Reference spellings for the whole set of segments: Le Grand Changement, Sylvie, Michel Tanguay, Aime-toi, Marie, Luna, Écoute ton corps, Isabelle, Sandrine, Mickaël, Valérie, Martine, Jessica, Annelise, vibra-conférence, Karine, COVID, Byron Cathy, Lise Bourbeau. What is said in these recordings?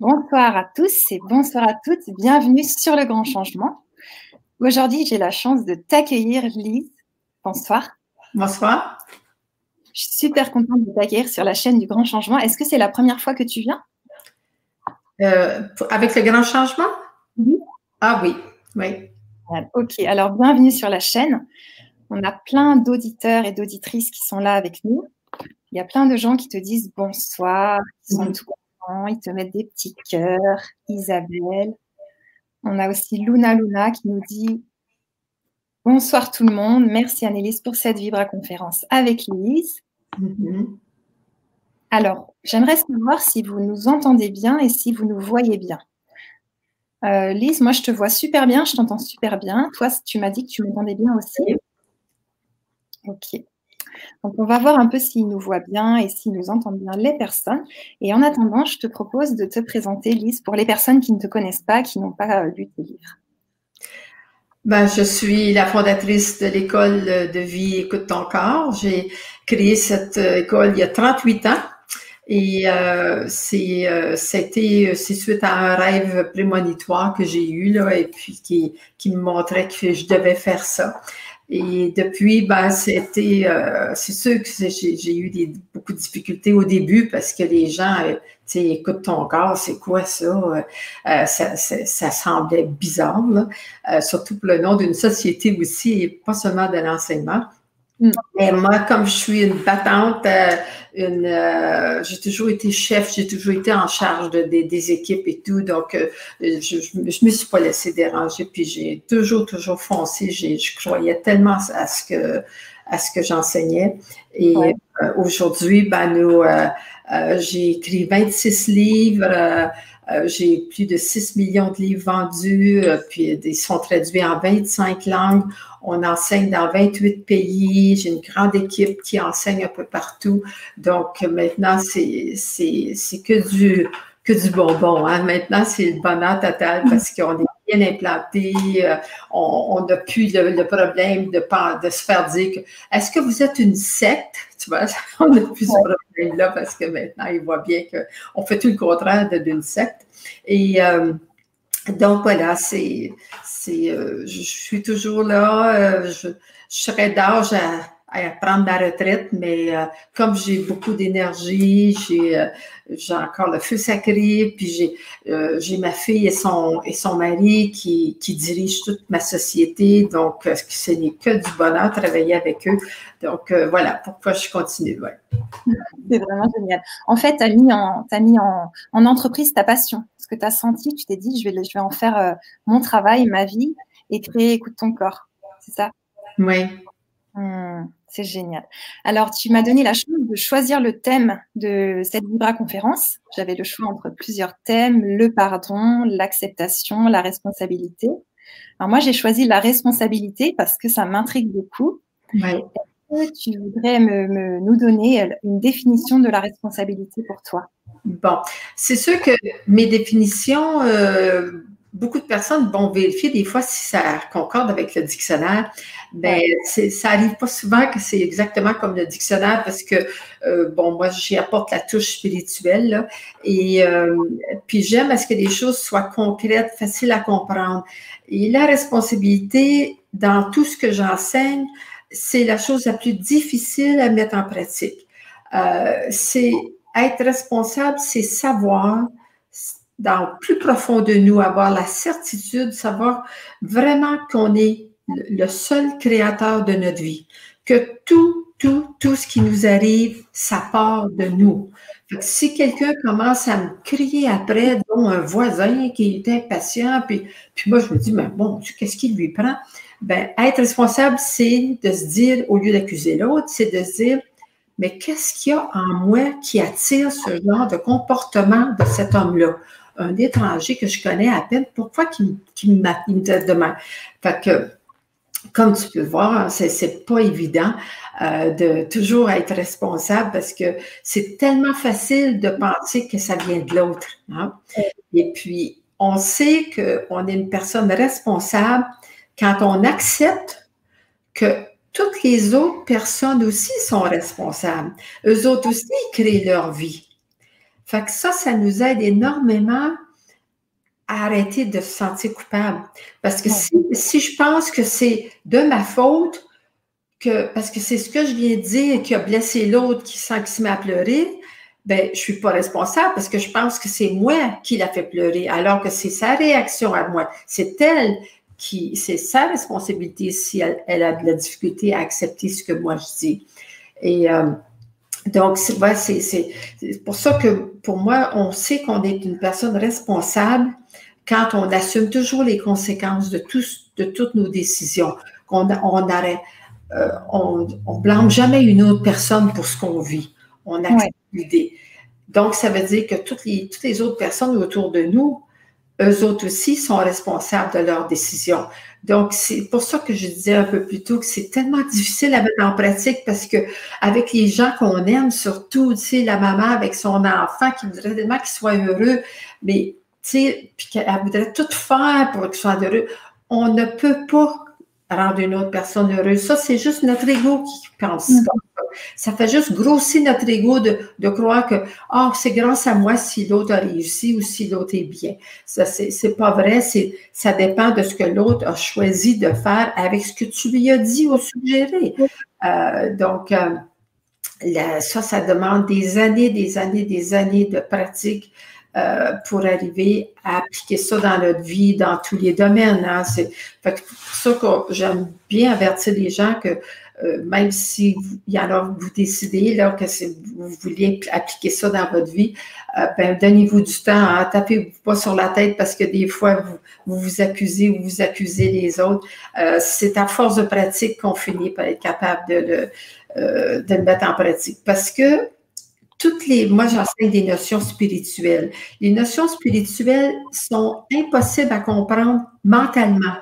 Bonsoir à tous et bonsoir à toutes, bienvenue sur Le Grand Changement. Aujourd'hui, j'ai la chance de t'accueillir, Lise. Bonsoir. Bonsoir. Je suis super contente de t'accueillir sur la chaîne du Grand Changement. Est-ce que c'est la première fois que tu viens avec Le Grand Changement? Oui. Ah oui, oui. Ok, alors bienvenue sur la chaîne. On a plein d'auditeurs et d'auditrices qui sont là avec nous. Il y a plein de gens qui te disent bonsoir, qui sont tout contents, ils te mettent des petits cœurs, Isabelle. On a aussi Luna qui nous dit bonsoir tout le monde, merci Annelise pour cette vibra-conférence avec Lise. Alors, j'aimerais savoir si vous nous entendez bien et si vous nous voyez bien. Lise, moi je te vois super bien, je t'entends super bien. Toi, tu m'as dit que tu m'entendais bien aussi. Ok. Donc, on va voir un peu s'ils nous voient bien et s'ils nous entendent bien les personnes. Et en attendant, je te propose de te présenter, Lise, pour les personnes qui ne te connaissent pas, qui n'ont pas lu tes livres. Ben, je suis la fondatrice de l'école de vie Écoute ton corps. J'ai créé cette école il y a 38 ans et c'est suite à un rêve prémonitoire que j'ai eu là, et puis qui me montrait que je devais faire ça. Et depuis, ben, c'est sûr que j'ai eu beaucoup de difficultés au début parce que les gens, tu sais, écoute ton corps, c'est quoi ça? Ça semblait bizarre, là. Surtout pour le nom d'une société aussi, et pas seulement de l'enseignement. Mais moi, comme je suis une battante, j'ai toujours été chef, j'ai toujours été en charge des équipes et tout, donc je ne me suis pas laissée déranger, puis j'ai toujours foncé, je croyais tellement à ce que j'enseignais. Et ouais. Aujourd'hui, ben, j'ai écrit 26 livres, j'ai plus de 6 millions de livres vendus, puis ils sont traduits en 25 langues. On enseigne dans 28 pays. J'ai une grande équipe qui enseigne un peu partout. Donc, maintenant, c'est que du bonbon, hein. Maintenant, c'est le bonheur total parce qu'on est bien implanté. On n'a plus le problème de se faire dire que, est-ce que vous êtes une secte? Tu vois, on n'a plus ce problème-là parce que maintenant, ils voient bien qu'on fait tout le contraire d'une secte. Et donc, voilà, je suis toujours là. Je serai d'âge à prendre ma retraite, mais comme j'ai beaucoup d'énergie, j'ai encore le feu sacré, puis j'ai ma fille et son mari qui dirigent toute ma société, donc ce n'est que du bonheur travailler avec eux. Donc voilà pourquoi je continue. Ouais. C'est vraiment génial. En fait, tu as mis en entreprise ta passion, ce que tu as senti, tu t'es dit je vais en faire mon travail, ma vie, et créer Écoute ton corps, c'est ça? Oui. C'est génial. Alors, tu m'as donné la chance de choisir le thème de cette vibra-conférence. J'avais le choix entre plusieurs thèmes, le pardon, l'acceptation, la responsabilité. Alors, moi, j'ai choisi la responsabilité parce que ça m'intrigue beaucoup. Ouais. Est-ce que tu voudrais nous donner une définition de la responsabilité pour toi? Bon, c'est sûr que mes définitions... Beaucoup de personnes vont vérifier des fois si ça concorde avec le dictionnaire, mais ça n'arrive pas souvent que c'est exactement comme le dictionnaire parce que, bon, moi, j'y apporte la touche spirituelle, là, et puis j'aime à ce que les choses soient concrètes, faciles à comprendre. Et la responsabilité dans tout ce que j'enseigne, c'est la chose la plus difficile à mettre en pratique. C'est être responsable, c'est savoir dans le plus profond de nous, avoir la certitude, savoir vraiment qu'on est le seul créateur de notre vie, que tout ce qui nous arrive, ça part de nous. Si quelqu'un commence à me crier après, dont un voisin qui est impatient, puis moi je me dis, mais bon, qu'est-ce qui lui prend? Ben, être responsable, c'est de se dire, au lieu d'accuser l'autre, c'est de se dire, mais qu'est-ce qu'il y a en moi qui attire ce genre de comportement de cet homme-là? Un étranger que je connais à peine, pourquoi qu'il me demande? Fait que, comme tu peux voir, c'est pas évident de toujours être responsable parce que c'est tellement facile de penser que ça vient de l'autre, hein? Et puis, on sait qu'on est une personne responsable quand on accepte que toutes les autres personnes aussi sont responsables. Eux autres aussi créent leur vie. Fait que ça nous aide énormément à arrêter de se sentir coupable. Parce que si je pense que c'est de ma faute, parce que c'est ce que je viens de dire qui a blessé l'autre qui se met à pleurer, ben, je suis pas responsable parce que je pense que c'est moi qui l'a fait pleurer, alors que c'est sa réaction à moi. C'est sa responsabilité si elle a de la difficulté à accepter ce que moi je dis. Et donc, c'est pour ça que, pour moi, on sait qu'on est une personne responsable quand on assume toujours les conséquences de toutes nos décisions, qu'on blâme jamais une autre personne pour ce qu'on vit. On accepte l'idée. Donc, ça veut dire que toutes les autres personnes autour de nous, eux autres aussi, sont responsables de leurs décisions. Donc, c'est pour ça que je disais un peu plus tôt que c'est tellement difficile à mettre en pratique parce que avec les gens qu'on aime, surtout, tu sais, la maman avec son enfant qui voudrait tellement qu'il soit heureux, mais, tu sais, puis qu'elle voudrait tout faire pour qu'il soit heureux, on ne peut pas rendre une autre personne heureuse. Ça, c'est juste notre ego qui pense comme ça. Ça fait juste grossir notre ego de croire que « Ah, c'est grâce à moi si l'autre a réussi ou si l'autre est bien. » Ça, c'est pas vrai. Ça dépend de ce que l'autre a choisi de faire avec ce que tu lui as dit ou suggéré. Ça demande des années de pratique pour arriver à appliquer ça dans notre vie, dans tous les domaines. Hein. C'est pour ça que j'aime bien avertir les gens que même si vous décidez là, que vous vouliez appliquer ça dans votre vie, donnez-vous du temps, hein. Tapez-vous pas sur la tête parce que des fois, vous accusez ou vous accusez les autres. C'est à force de pratique qu'on finit par être capable de le mettre en pratique. Parce que moi, j'enseigne des notions spirituelles. Les notions spirituelles sont impossibles à comprendre mentalement.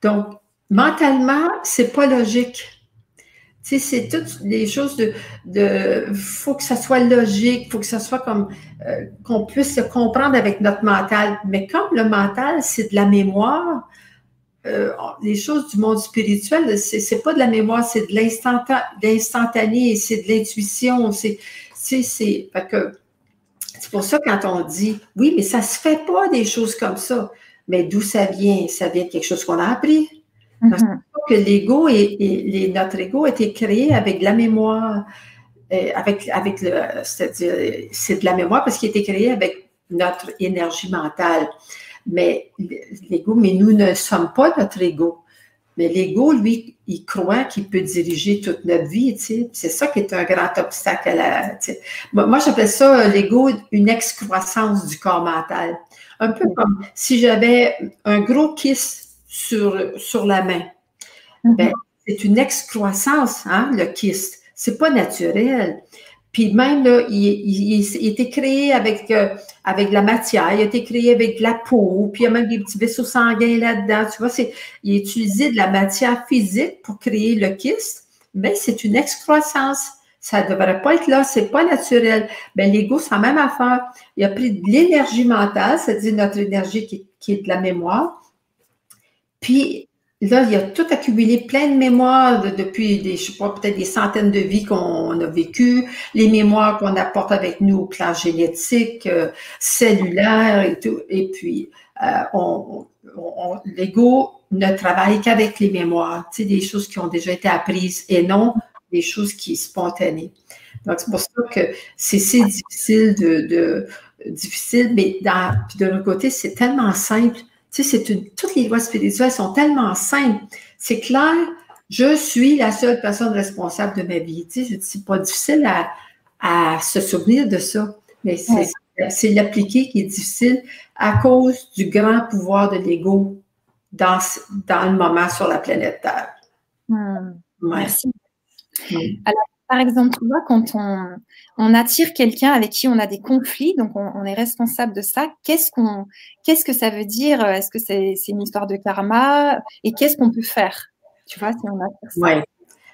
Donc, mentalement, c'est pas logique. Tu sais, c'est toutes les choses faut que ça soit logique, faut que ça soit comme, qu'on puisse le comprendre avec notre mental. Mais comme le mental, c'est de la mémoire, les choses du monde spirituel, c'est pas de la mémoire, c'est de l'instantané, c'est de l'intuition, c'est pour ça quand on dit « Oui, mais ça ne se fait pas des choses comme ça. » Mais d'où ça vient? Ça vient de quelque chose qu'on a appris. Parce que l'ego notre ego a été créé avec de la mémoire. C'est-à-dire, c'est de la mémoire parce qu'il a été créé avec notre énergie mentale. Mais l'ego, nous ne sommes pas notre ego. Mais l'ego, lui, il croit qu'il peut diriger toute notre vie, tu sais. C'est ça qui est un grand obstacle à tu sais. Moi, j'appelle ça, l'ego, une excroissance du corps mental. Un peu comme si j'avais un gros kiss sur la main. Ben, c'est une excroissance, hein, le kiss. C'est pas naturel. Puis même, là, il a été créé avec de la matière, il a été créé avec de la peau, puis il y a même des petits vaisseaux sanguins là-dedans. Tu vois, il a utilisé de la matière physique pour créer le kyste, mais c'est une excroissance. Ça ne devrait pas être là, c'est pas naturel. Mais l'ego, c'est la même affaire. Il a pris de l'énergie mentale, c'est-à-dire notre énergie qui est de la mémoire, puis là, il a tout accumulé plein de mémoires depuis peut-être des centaines de vies qu'on a vécues, les mémoires qu'on apporte avec nous au plan génétique, cellulaire et tout. Et puis, l'ego ne travaille qu'avec les mémoires, tu sais, des choses qui ont déjà été apprises et non des choses qui sont spontanées. Donc, c'est pour ça que c'est difficile, mais de l'autre côté, c'est tellement simple. Tu sais, toutes les lois spirituelles sont tellement simples. C'est clair, je suis la seule personne responsable de ma vie. Tu sais, c'est pas difficile à se souvenir de ça, mais c'est l'appliquer qui est difficile à cause du grand pouvoir de l'ego dans le moment sur la planète Terre. Merci. Alors, par exemple, tu vois, quand on attire quelqu'un avec qui on a des conflits, donc on est responsable de ça, qu'est-ce que ça veut dire? Est-ce que c'est une histoire de karma? Et qu'est-ce qu'on peut faire? Tu vois, si on attire ça. Oui,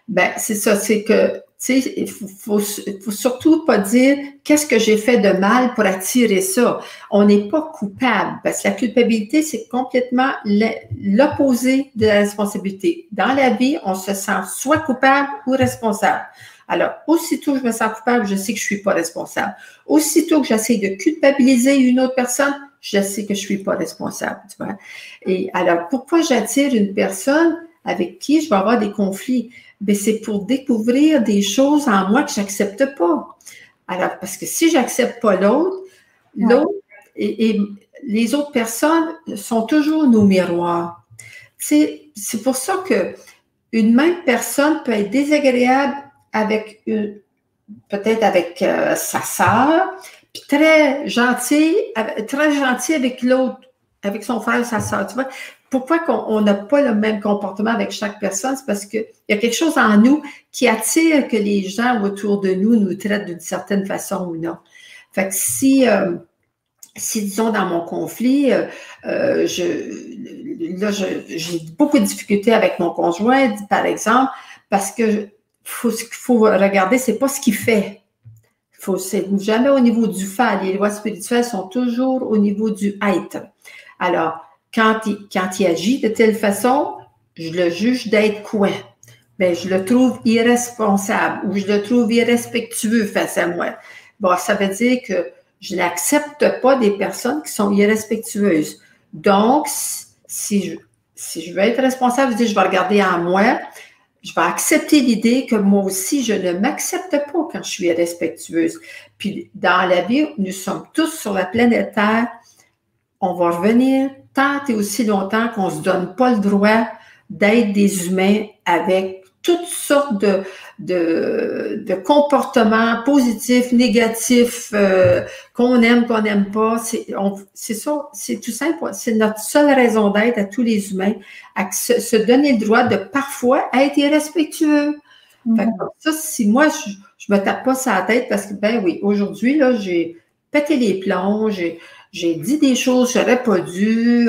bien, c'est ça, c'est que, tu sais, il faut surtout pas dire qu'est-ce que j'ai fait de mal pour attirer ça. On n'est pas coupable, parce que la culpabilité, c'est complètement l'opposé de la responsabilité. Dans la vie, on se sent soit coupable ou responsable. Alors, aussitôt que je me sens coupable, je sais que je ne suis pas responsable. Aussitôt que j'essaie de culpabiliser une autre personne, je sais que je ne suis pas responsable. Tu vois? Et alors, pourquoi j'attire une personne avec qui je vais avoir des conflits? Bien, c'est pour découvrir des choses en moi que je n'accepte pas. Alors, parce que si je n'accepte pas l'autre, et les autres personnes sont toujours nos miroirs. C'est pour ça qu'une même personne peut être désagréable avec peut-être avec sa sœur, puis très gentille avec l'autre, avec son frère ou sa sœur. Tu vois? Pourquoi on n'a pas le même comportement avec chaque personne? C'est parce qu'il y a quelque chose en nous qui attire que les gens autour de nous nous traitent d'une certaine façon ou non. Fait que si disons, dans mon conflit, j'ai beaucoup de difficultés avec mon conjoint, par exemple, parce que faut regarder, c'est pas ce qu'il fait. C'est jamais au niveau du faire. Les lois spirituelles sont toujours au niveau du être. Alors, quand il agit de telle façon, je le juge d'être quoi? Bien, je le trouve irresponsable ou je le trouve irrespectueux face à moi. Bon, ça veut dire que je n'accepte pas des personnes qui sont irrespectueuses. Donc, si je veux être responsable, je vais regarder en moi, je vais accepter l'idée que moi aussi, je ne m'accepte pas quand je suis irrespectueuse. Puis, dans la vie, nous sommes tous sur la planète Terre, on va revenir tant et aussi longtemps qu'on ne se donne pas le droit d'être des humains avec toutes sortes de comportements positifs, négatifs, qu'on aime, qu'on n'aime pas. C'est ça, c'est tout simple. C'est notre seule raison d'être à tous les humains, à se donner le droit de parfois être irrespectueux. Fait que comme ça, si moi, je me tape pas sur la tête parce que, ben oui, aujourd'hui, là, j'ai pété les plombs, j'ai dit des choses que je n'aurais pas dû,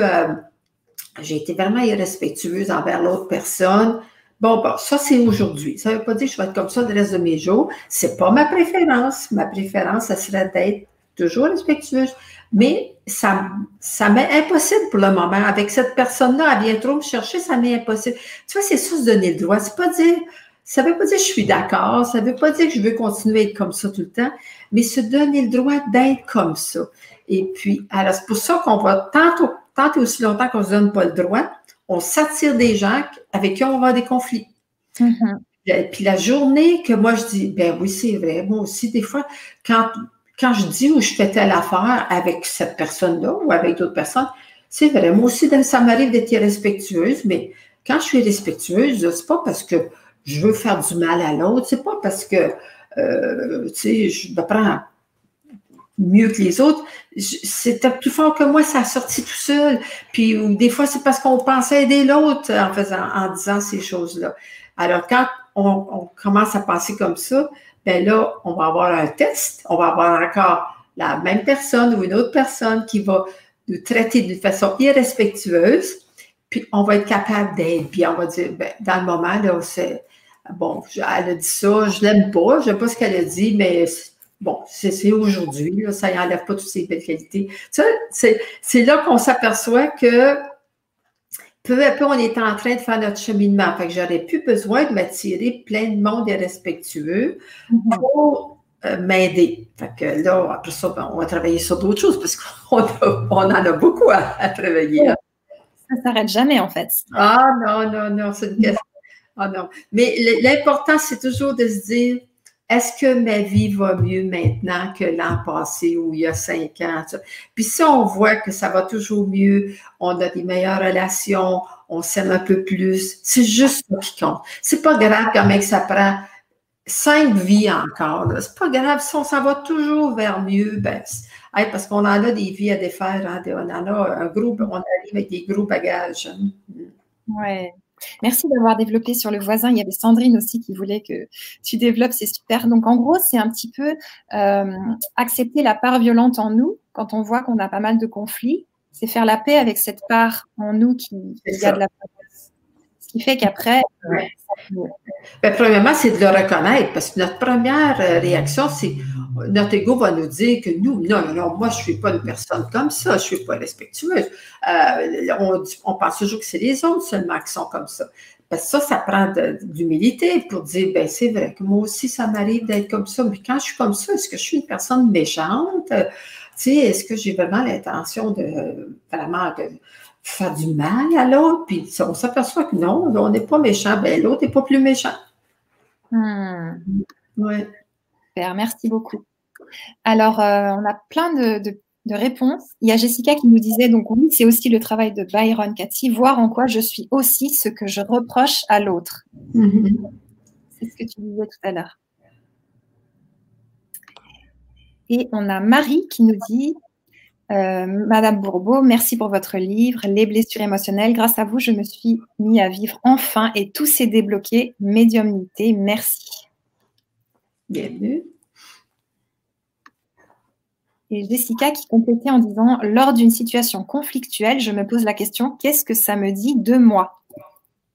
j'ai été vraiment irrespectueuse envers l'autre personne. Bon, ça, c'est aujourd'hui. Ça ne veut pas dire que je vais être comme ça le reste de mes jours. C'est pas ma préférence. Ma préférence, ça serait d'être toujours respectueuse. Mais ça m'est impossible pour le moment. Avec cette personne-là, elle vient trop me chercher, ça m'est impossible. Tu vois, c'est ça, se donner le droit. C'est pas dire, ça ne veut pas dire que je suis d'accord. Ça ne veut pas dire que je veux continuer à être comme ça tout le temps. Mais se donner le droit d'être comme ça. Et puis, alors, c'est pour ça qu'on va tant et aussi longtemps qu'on ne se donne pas le droit, on s'attire des gens avec qui on va avoir des conflits. Mm-hmm. Puis la journée que moi, je dis, ben oui, c'est vrai, moi aussi, des fois, quand je dis ou je fais telle affaire avec cette personne-là ou avec d'autres personnes, c'est vrai, moi aussi, ça m'arrive d'être irrespectueuse, mais quand je suis irrespectueuse, c'est pas parce que je veux faire du mal à l'autre, c'est pas parce que, tu sais, je me prends mieux que les autres, c'était plus fort que moi, ça a sorti tout seul. Puis ou des fois, c'est parce qu'on pensait aider l'autre en disant ces choses-là. Alors, quand on commence à penser comme ça, bien là, on va avoir un test, on va avoir encore la même personne ou une autre personne qui va nous traiter d'une façon irrespectueuse, puis on va être capable d'aider. Puis on va dire, bien, dans le moment, là, c'est bon, elle a dit ça, je l'aime pas, je ne sais pas ce qu'elle a dit, mais bon, c'est aujourd'hui, là, ça n'enlève pas toutes ces belles qualités. Ça, c'est là qu'on s'aperçoit que peu à peu, on est en train de faire notre cheminement. Fait que j'aurais plus besoin de m'attirer plein de monde irrespectueux pour m'aider. Fait que là, après ça, on va travailler sur d'autres choses parce qu'on en a beaucoup à travailler. Hein. Ça ne s'arrête jamais, en fait. Ah non, c'est une question. Ah non. Mais l'important, c'est toujours de se dire, est-ce que ma vie va mieux maintenant que l'an passé ou il y a 5 ans? Puis si on voit que ça va toujours mieux, on a des meilleures relations, on s'aime un peu plus, c'est juste ça qui compte. C'est pas grave quand même que ça prend 5 vies encore. Là. C'est pas grave, si on s'en va toujours vers mieux, ben, parce qu'on en a des vies à défaire, hein, on en a un groupe, on arrive avec des gros bagages. Ouais. Merci d'avoir développé sur le voisin. Il y avait Sandrine aussi qui voulait que tu développes, c'est super. Donc, en gros, c'est un petit peu accepter la part violente en nous quand on voit qu'on a pas mal de conflits. C'est faire la paix avec cette part en nous qui a de la violence. Ce qui fait qu'après… Ouais. Ben, premièrement, c'est de le reconnaître parce que notre première réaction, c'est… Notre ego va nous dire que nous, non, moi, je ne suis pas une personne comme ça, je ne suis pas respectueuse. On pense toujours que c'est les autres seulement qui sont comme ça. Parce que ça, ça prend d'humilité pour dire, bien, c'est vrai que moi aussi, ça m'arrive d'être comme ça. Mais quand je suis comme ça, est-ce que je suis une personne méchante? Tu sais, est-ce que j'ai vraiment l'intention de faire du mal à l'autre? Puis on s'aperçoit que non, on n'est pas méchant. Bien, l'autre n'est pas plus méchant. Ouais. Super, merci beaucoup. Alors, on a plein de réponses. Il y a Jessica qui nous disait, donc oui, c'est aussi le travail de Byron Cathy, voir en quoi je suis aussi ce que je reproche à l'autre. Mm-hmm. C'est ce que tu disais tout à l'heure. Et on a Marie qui nous dit, Madame Bourbeau, merci pour votre livre, Les blessures émotionnelles. Grâce à vous, je me suis mis à vivre enfin et tout s'est débloqué. Médiumnité, merci. Bienvenue. Et Jessica qui complétait en disant « Lors d'une situation conflictuelle, je me pose la question, qu'est-ce que ça me dit de moi ?»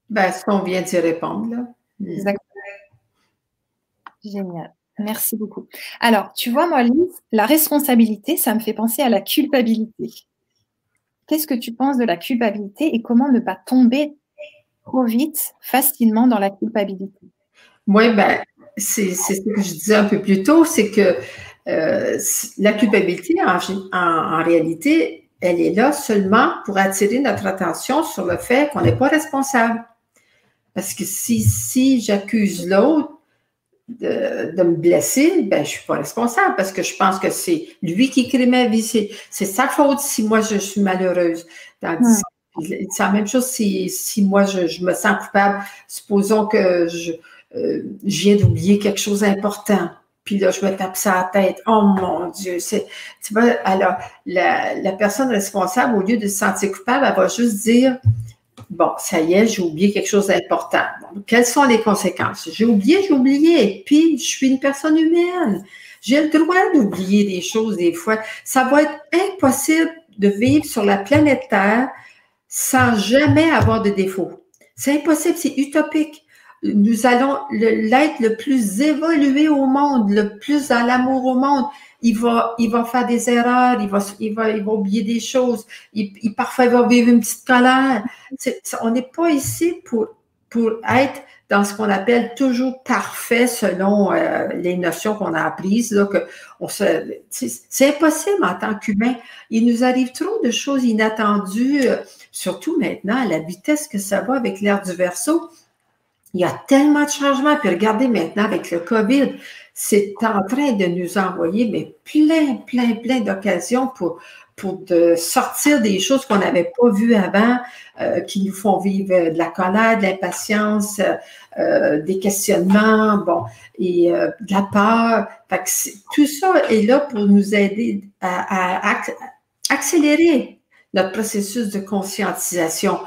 Ben, ce qu'on vient d'y répondre, là. Exactement. Génial. Merci beaucoup. Alors, tu vois, moi, Lise, la responsabilité, ça me fait penser à la culpabilité. Qu'est-ce que tu penses de la culpabilité et comment ne pas tomber trop vite, facilement dans la culpabilité? Oui, ben, c'est ce que je disais un peu plus tôt, c'est que la culpabilité, en réalité, elle est là seulement pour attirer notre attention sur le fait qu'on n'est pas responsable. Parce que si j'accuse l'autre de me blesser, ben, je ne suis pas responsable parce que je pense que c'est lui qui crée ma vie. C'est sa faute si moi, je suis malheureuse. C'est la même chose si moi, je me sens coupable. Supposons que je viens d'oublier quelque chose d'important. Puis là, je me tape ça à la tête. Oh mon Dieu! Tu vois, alors, la personne responsable, au lieu de se sentir coupable, elle va juste dire, bon, ça y est, j'ai oublié quelque chose d'important. Bon, quelles sont les conséquences? J'ai oublié. Puis, je suis une personne humaine. J'ai le droit d'oublier des choses des fois. Ça va être impossible de vivre sur la planète Terre sans jamais avoir de défauts. C'est impossible, c'est utopique. Nous allons l'être le plus évolué au monde, le plus dans l'amour au monde. Il va faire des erreurs, il va oublier des choses, parfois il va vivre une petite colère. On n'est pas ici pour être dans ce qu'on appelle toujours parfait selon les notions qu'on a apprises. Là, c'est impossible en tant qu'humain. Il nous arrive trop de choses inattendues, surtout maintenant, à la vitesse que ça va avec l'ère du Verseau. Il y a tellement de changements. Puis regardez maintenant avec le COVID, c'est en train de nous envoyer mais plein d'occasions pour de sortir des choses qu'on n'avait pas vues avant, qui nous font vivre de la colère, de l'impatience, des questionnements, bon, et de la peur. Fait que tout ça est là pour nous aider à accélérer notre processus de conscientisation.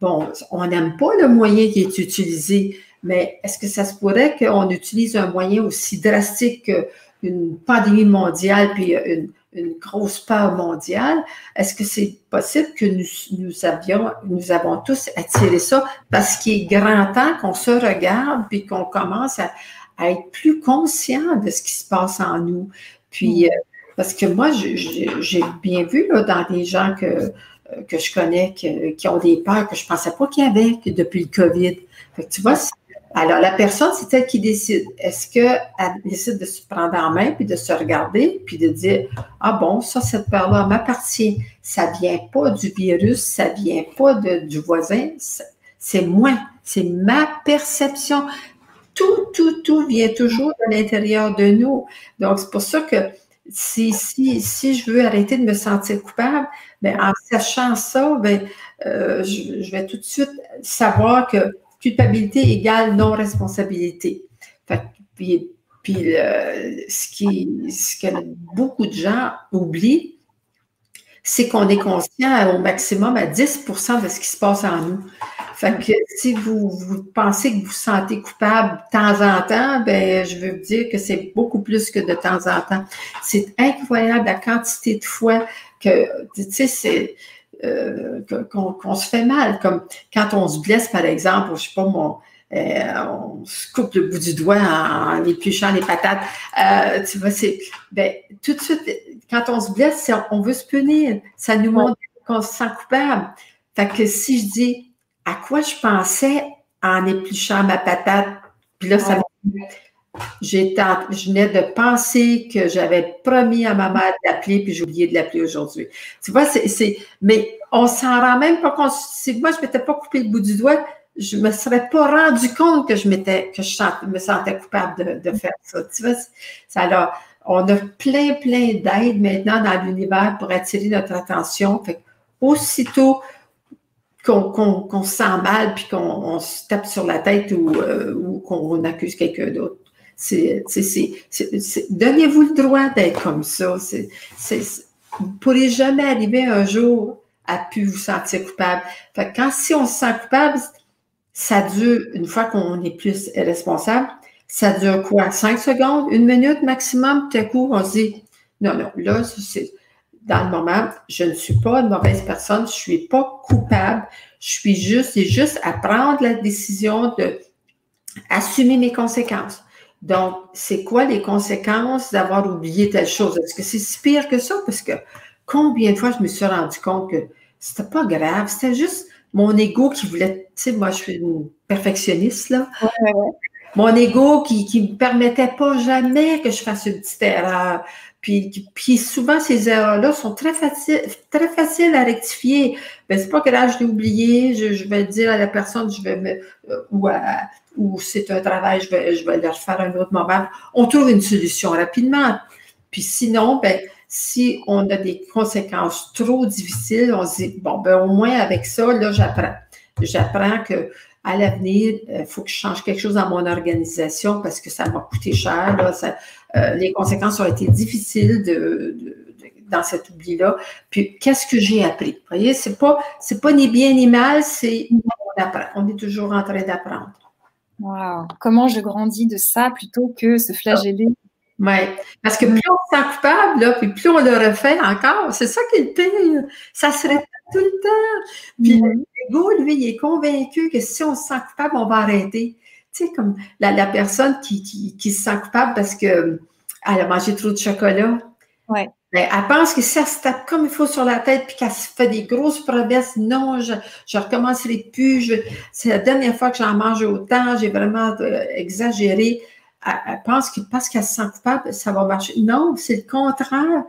Bon, on n'aime pas le moyen qui est utilisé, mais est-ce que ça se pourrait qu'on utilise un moyen aussi drastique qu'une pandémie mondiale puis une grosse peur mondiale? Est-ce que c'est possible que nous avons tous attiré ça parce qu'il est grand temps qu'on se regarde puis qu'on commence à être plus conscient de ce qui se passe en nous? Puis, parce que moi, j'ai bien vu là, dans des gens que je connais, qui ont des peurs que je ne pensais pas qu'il y avait depuis le COVID. Fait que tu vois, alors la personne, c'est elle qui décide. Est-ce qu'elle décide de se prendre en main, puis de se regarder, puis de dire, ah bon, ça, cette peur-là m'appartient. Ça ne vient pas du virus, ça ne vient pas du voisin, c'est moi, c'est ma perception. Tout vient toujours de l'intérieur de nous. Donc, c'est pour ça que si je veux arrêter de me sentir coupable, bien, en sachant ça, bien, je vais tout de suite savoir que culpabilité égale non-responsabilité. Fait, puis ce que beaucoup de gens oublient, c'est qu'on est conscient au maximum à 10% de ce qui se passe en nous. Fait que si vous pensez que vous vous sentez coupable de temps en temps, ben je veux vous dire que c'est beaucoup plus que de temps en temps. C'est incroyable la quantité de fois que, tu sais, c'est qu'on se fait mal. Comme quand on se blesse, par exemple, je sais pas moi, on se coupe le bout du doigt en épluchant les patates. Tu vois, c'est ben tout de suite, quand on se blesse, on veut se punir. Ça nous montre qu'on se sent coupable. Fait que si je dis à quoi je pensais en épluchant ma patate. Puis là, ça je venais de penser que j'avais promis à ma mère de l'appeler, puis j'ai oublié de l'appeler aujourd'hui. Tu vois, mais on s'en rend même pas compte. Si moi, je ne m'étais pas coupé le bout du doigt, je ne me serais pas rendu compte que je me sentais coupable de faire ça. Tu vois, on a plein d'aides maintenant dans l'univers pour attirer notre attention. Fait aussitôt qu'on se sent mal, puis qu'on se tape sur la tête ou qu'on accuse quelqu'un d'autre. Donnez-vous le droit d'être comme ça. Vous ne pourrez jamais arriver un jour à plus vous sentir coupable. Fait que si on se sent coupable, ça dure, une fois qu'on est plus responsable, ça dure quoi? 5 secondes? 1 minute maximum? Tout à coup, on se dit, non, là, c'est... Dans le moment, je ne suis pas une mauvaise personne, je ne suis pas coupable, c'est juste à prendre la décision d'assumer mes conséquences. Donc, c'est quoi les conséquences d'avoir oublié telle chose? Est-ce que c'est si pire que ça? Parce que combien de fois je me suis rendu compte que c'était pas grave, c'était juste mon ego qui voulait, tu sais, moi je suis une perfectionniste, là. Ouais. Mon ego qui me permettait pas jamais que je fasse une petite erreur. Puis souvent, ces erreurs-là sont très faciles à rectifier. Ben, c'est pas que là, je l'ai oublié, je vais dire à la personne, ou c'est un travail, je vais leur faire un autre moment. On trouve une solution rapidement. Puis sinon, ben, si on a des conséquences trop difficiles, on se dit, bon, ben, au moins avec ça, là, j'apprends. J'apprends que à l'avenir, il faut que je change quelque chose dans mon organisation parce que ça m'a coûté cher. Là, les conséquences ont été difficiles dans cet oubli-là. Puis, qu'est-ce que j'ai appris? Vous voyez, c'est pas ni bien ni mal, c'est on apprend. On est toujours en train d'apprendre. Wow! Comment je grandis de ça plutôt que se flageller? Oui, parce que plus on se sent coupable, là, puis plus on le refait encore, c'est ça qui est le pire. Ça se répète tout le temps. Puis l'ego, lui, il est convaincu que si on se sent coupable, on va arrêter. Tu sais, comme la personne qui se sent coupable parce qu'elle a mangé trop de chocolat. Ouais. Ben, elle pense que si elle se tape comme il faut sur la tête puis qu'elle se fait des grosses promesses, non, je recommencerai plus. C'est la dernière fois que j'en mange autant, j'ai vraiment exagéré. Elle pense que parce qu'elle se sent coupable, ça va marcher. Non, c'est le contraire.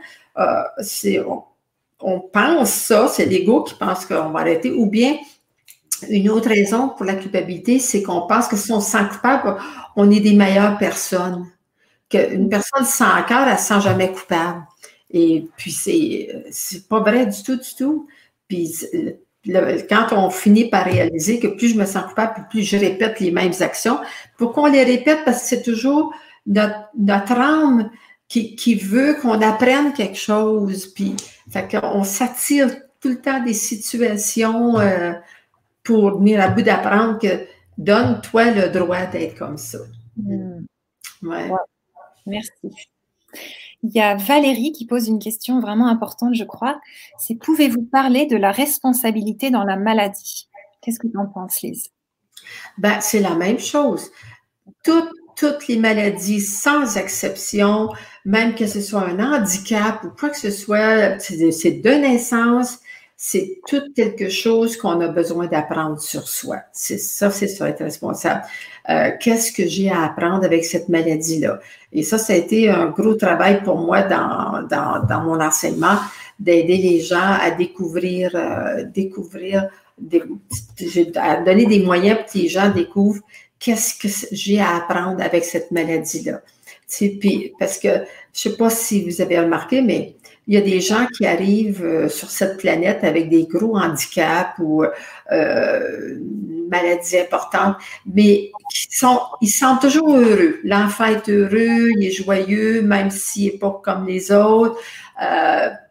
On pense ça, c'est l'ego qui pense qu'on va arrêter. Ou bien, une autre raison pour la culpabilité, c'est qu'on pense que si on se sent coupable, on est des meilleures personnes. Qu'une personne sans cœur, elle ne se sent jamais coupable. Et puis, c'est pas vrai du tout, du tout. Puis, quand on finit par réaliser que plus je me sens coupable, plus je répète les mêmes actions. Pourquoi on les répète? Parce que c'est toujours notre âme qui veut qu'on apprenne quelque chose. Puis, fait qu'on s'attire tout le temps des situations pour venir à bout d'apprendre que donne-toi le droit d'être comme ça. Ouais. Wow. Merci. Il y a Valérie qui pose une question vraiment importante, je crois. C'est « Pouvez-vous parler de la responsabilité dans la maladie » Qu'est-ce que tu en penses, Lise? Ben, c'est la même chose. Toutes les maladies, sans exception, même que ce soit un handicap ou quoi que ce soit, c'est de naissance, c'est tout quelque chose qu'on a besoin d'apprendre sur soi. C'est ça, être responsable. Qu'est-ce que j'ai à apprendre avec cette maladie-là? Et ça a été un gros travail pour moi dans mon enseignement, d'aider les gens à à donner des moyens pour que les gens découvrent qu'est-ce que j'ai à apprendre avec cette maladie-là. Puis, parce que, je ne sais pas si vous avez remarqué, mais il y a des gens qui arrivent sur cette planète avec des gros handicaps ou une maladie importante, mais ils sont toujours heureux. L'enfant est heureux, il est joyeux, même s'il n'est pas comme les autres.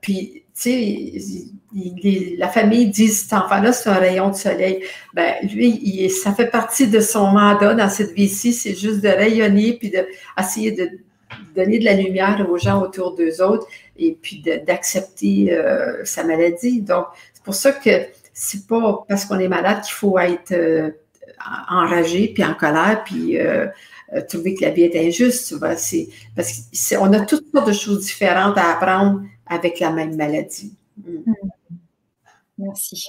Puis, tu sais, la famille dit « cet enfant-là, c'est un rayon de soleil ». Ben lui, ça fait partie de son mandat dans cette vie-ci, c'est juste de rayonner puis d'essayer de donner de la lumière aux gens autour d'eux autres et puis d'accepter sa maladie. Donc, c'est pour ça que c'est pas parce qu'on est malade qu'il faut être enragé, puis en colère, puis trouver que la vie est injuste. Tu vois? Parce qu'on a toutes sortes de choses différentes à apprendre avec la même maladie. Merci.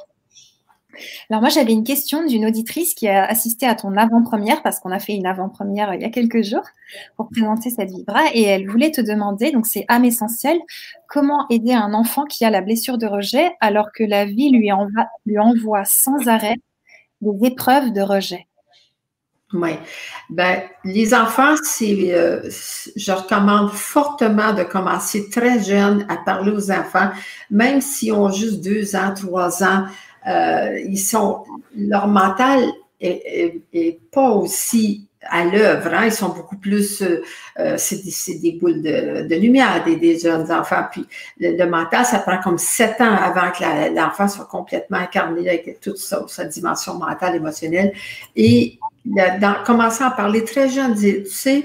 Alors moi, j'avais une question d'une auditrice qui a assisté à ton avant-première, parce qu'on a fait une avant-première il y a quelques jours pour présenter cette vibra, et elle voulait te demander, donc c'est âme essentielle, comment aider un enfant qui a la blessure de rejet alors que la vie lui envoie sans arrêt des épreuves de rejet. Oui. Ben, les enfants, je recommande fortement de commencer très jeune à parler aux enfants, même s'ils ont juste 2 ans, 3 ans. Leur mental n'est pas aussi à l'œuvre, hein? Ils sont beaucoup plus, c'est des boules de lumière, des jeunes enfants, puis le mental, ça prend comme 7 ans avant que l'enfant soit complètement incarné avec toute sa dimension mentale, émotionnelle, et commencer à en parler très jeune, dire, tu sais,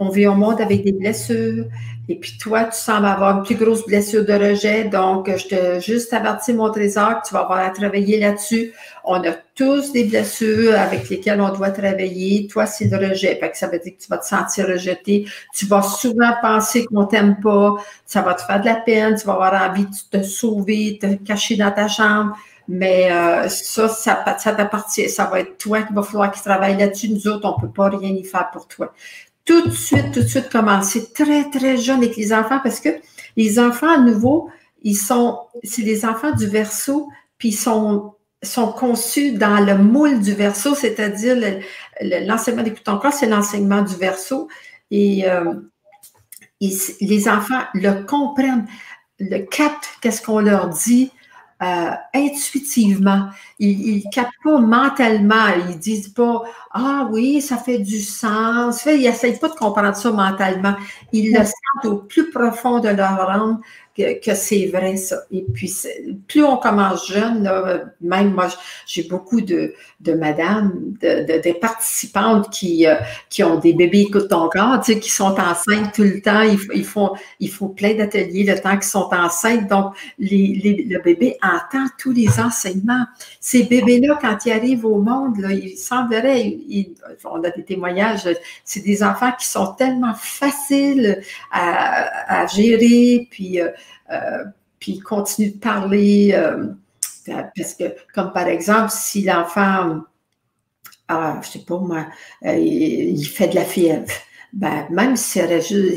on vit au monde avec des blessures, et puis toi, tu sembles avoir une plus grosse blessure de rejet, donc je te juste avertis mon trésor que tu vas avoir à travailler là-dessus. On a tous des blessures avec lesquelles on doit travailler. Toi, c'est le rejet, fait que ça veut dire que tu vas te sentir rejeté. Tu vas souvent penser qu'on t'aime pas, ça va te faire de la peine, tu vas avoir envie de te sauver, de te cacher dans ta chambre. Mais ça t'appartient, ça va être toi qu'il va falloir qu'il travaille là-dessus. Nous autres, on peut pas rien y faire pour toi. Tout de suite commencer très, très jeune avec les enfants, parce que les enfants, à nouveau, c'est les enfants du Verseau, puis ils sont conçus dans le moule du Verseau, c'est-à-dire l'enseignement d'Écoute ton corps, c'est l'enseignement du Verseau, et les enfants le comprennent, le captent, qu'est-ce qu'on leur dit, intuitivement. Ils ne captent pas mentalement. Ils ne disent pas « Ah oui, ça fait du sens. » Ils n'essayent pas de comprendre ça mentalement. Ils le sentent au plus profond de leur âme que c'est vrai, ça. Et puis, plus on commence jeune, là, même moi, j'ai beaucoup de madames, des participantes qui ont des bébés Écoute ton corps, tu sais, qui sont enceintes tout le temps. Ils font plein d'ateliers le temps qu'ils sont enceintes. Donc, le bébé entend tous les enseignements. Ces bébés-là, quand ils arrivent au monde, là, il semblerait, on a des témoignages, c'est des enfants qui sont tellement faciles à gérer, puis il continue de parler, parce que, comme par exemple, si l'enfant, je sais pas moi, il fait de la fièvre, ben, même s'il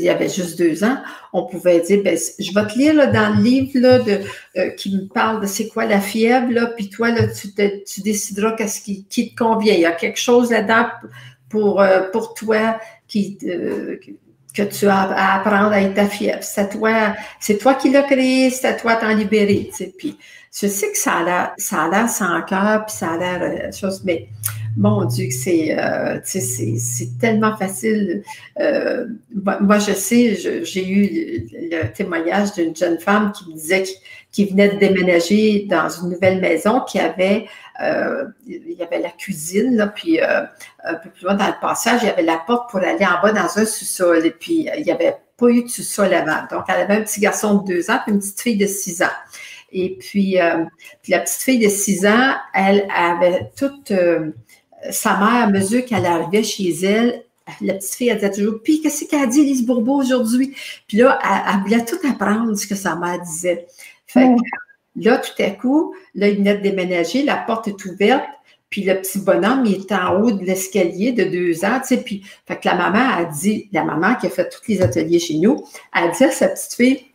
y avait juste 2 ans, on pouvait dire, ben, je vais te lire là, dans le livre là, qui me parle de c'est quoi la fièvre, là, puis toi, là, tu décideras qu'est-ce qui te convient. Il y a quelque chose là-dedans pour toi que tu as à apprendre à être ta fièvre. C'est toi qui l'as créé, c'est à toi de t'en libérer. Tu sais. Puis, je sais que ça a l'air sans cœur, puis ça a l'air chose, mais mon Dieu, c'est tellement facile. Moi, je sais, j'ai eu le témoignage d'une jeune femme qui me disait qui venait de déménager dans une nouvelle maison il y avait la cuisine, là, puis un peu plus loin dans le passage, il y avait la porte pour aller en bas dans un sous-sol, et puis il n'y avait pas eu de sous-sol avant. Donc, elle avait un petit garçon de 2 ans puis une petite fille de 6 ans. Et puis, la petite fille de 6 ans, elle avait toute sa mère, à mesure qu'elle arrivait chez elle, la petite fille, elle disait toujours « Puis, qu'est-ce qu'elle a dit, Lise Bourbeau, aujourd'hui? » Puis là, elle voulait tout apprendre ce que sa mère disait. Fait que là, tout à coup, là, il venait de déménager, la porte est ouverte, puis le petit bonhomme, il est en haut de l'escalier de 2 ans, tu sais, puis fait que la maman a dit, la maman qui a fait tous les ateliers chez nous, elle dit à sa petite fille,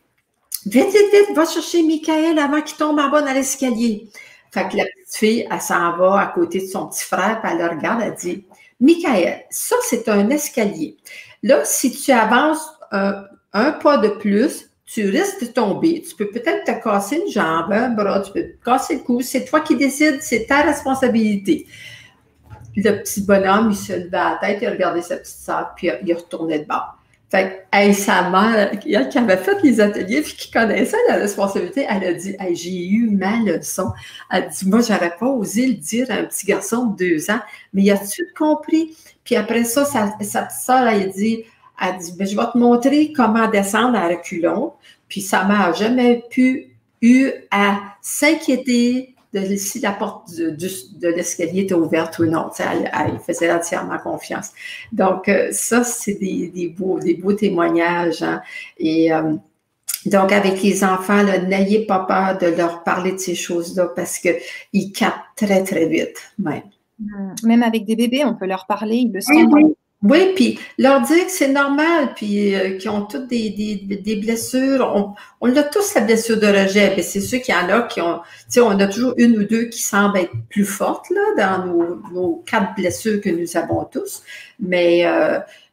vite, va chercher Mickaël avant qu'il tombe en bas dans l'escalier. Fait que la petite fille, elle s'en va à côté de son petit frère, puis elle le regarde, elle dit, Mickaël, ça, c'est un escalier. Là, si tu avances un pas de plus, tu risques de tomber, tu peux peut-être te casser une jambe, un bras, tu peux te casser le cou, c'est toi qui décides, c'est ta responsabilité. Le petit bonhomme, il se levait à la tête, il regardait sa petite sœur, puis il retournait de bord. Fait que, hey, sa mère, elle qui avait fait les ateliers, puis qui connaissait la responsabilité, elle a dit, hey, j'ai eu ma leçon. Elle dit, moi, j'aurais pas osé le dire à un petit garçon de 2 ans, mais il a-tu compris? Puis après ça, sa petite sœur, elle a dit, elle dit, ben, je vais te montrer comment descendre à reculons. Puis sa mère n'a jamais eu à s'inquiéter de si la porte de l'escalier était ouverte ou non. Tu sais, elle faisait entièrement confiance. Donc, ça, c'est des beaux témoignages. Hein. Et Donc, avec les enfants, là, n'ayez pas peur de leur parler de ces choses-là parce qu'ils captent très, très vite. Ouais. Même avec des bébés, on peut leur parler, ils le sentent. Oui, oui. Oui, puis leur dire que c'est normal, puis qu'ils ont toutes des blessures. On a tous la blessure de rejet, mais c'est sûr qu'il y en a qui ont... Tu sais, on a toujours une ou deux qui semblent être plus fortes là dans nos quatre blessures que nous avons tous. Mais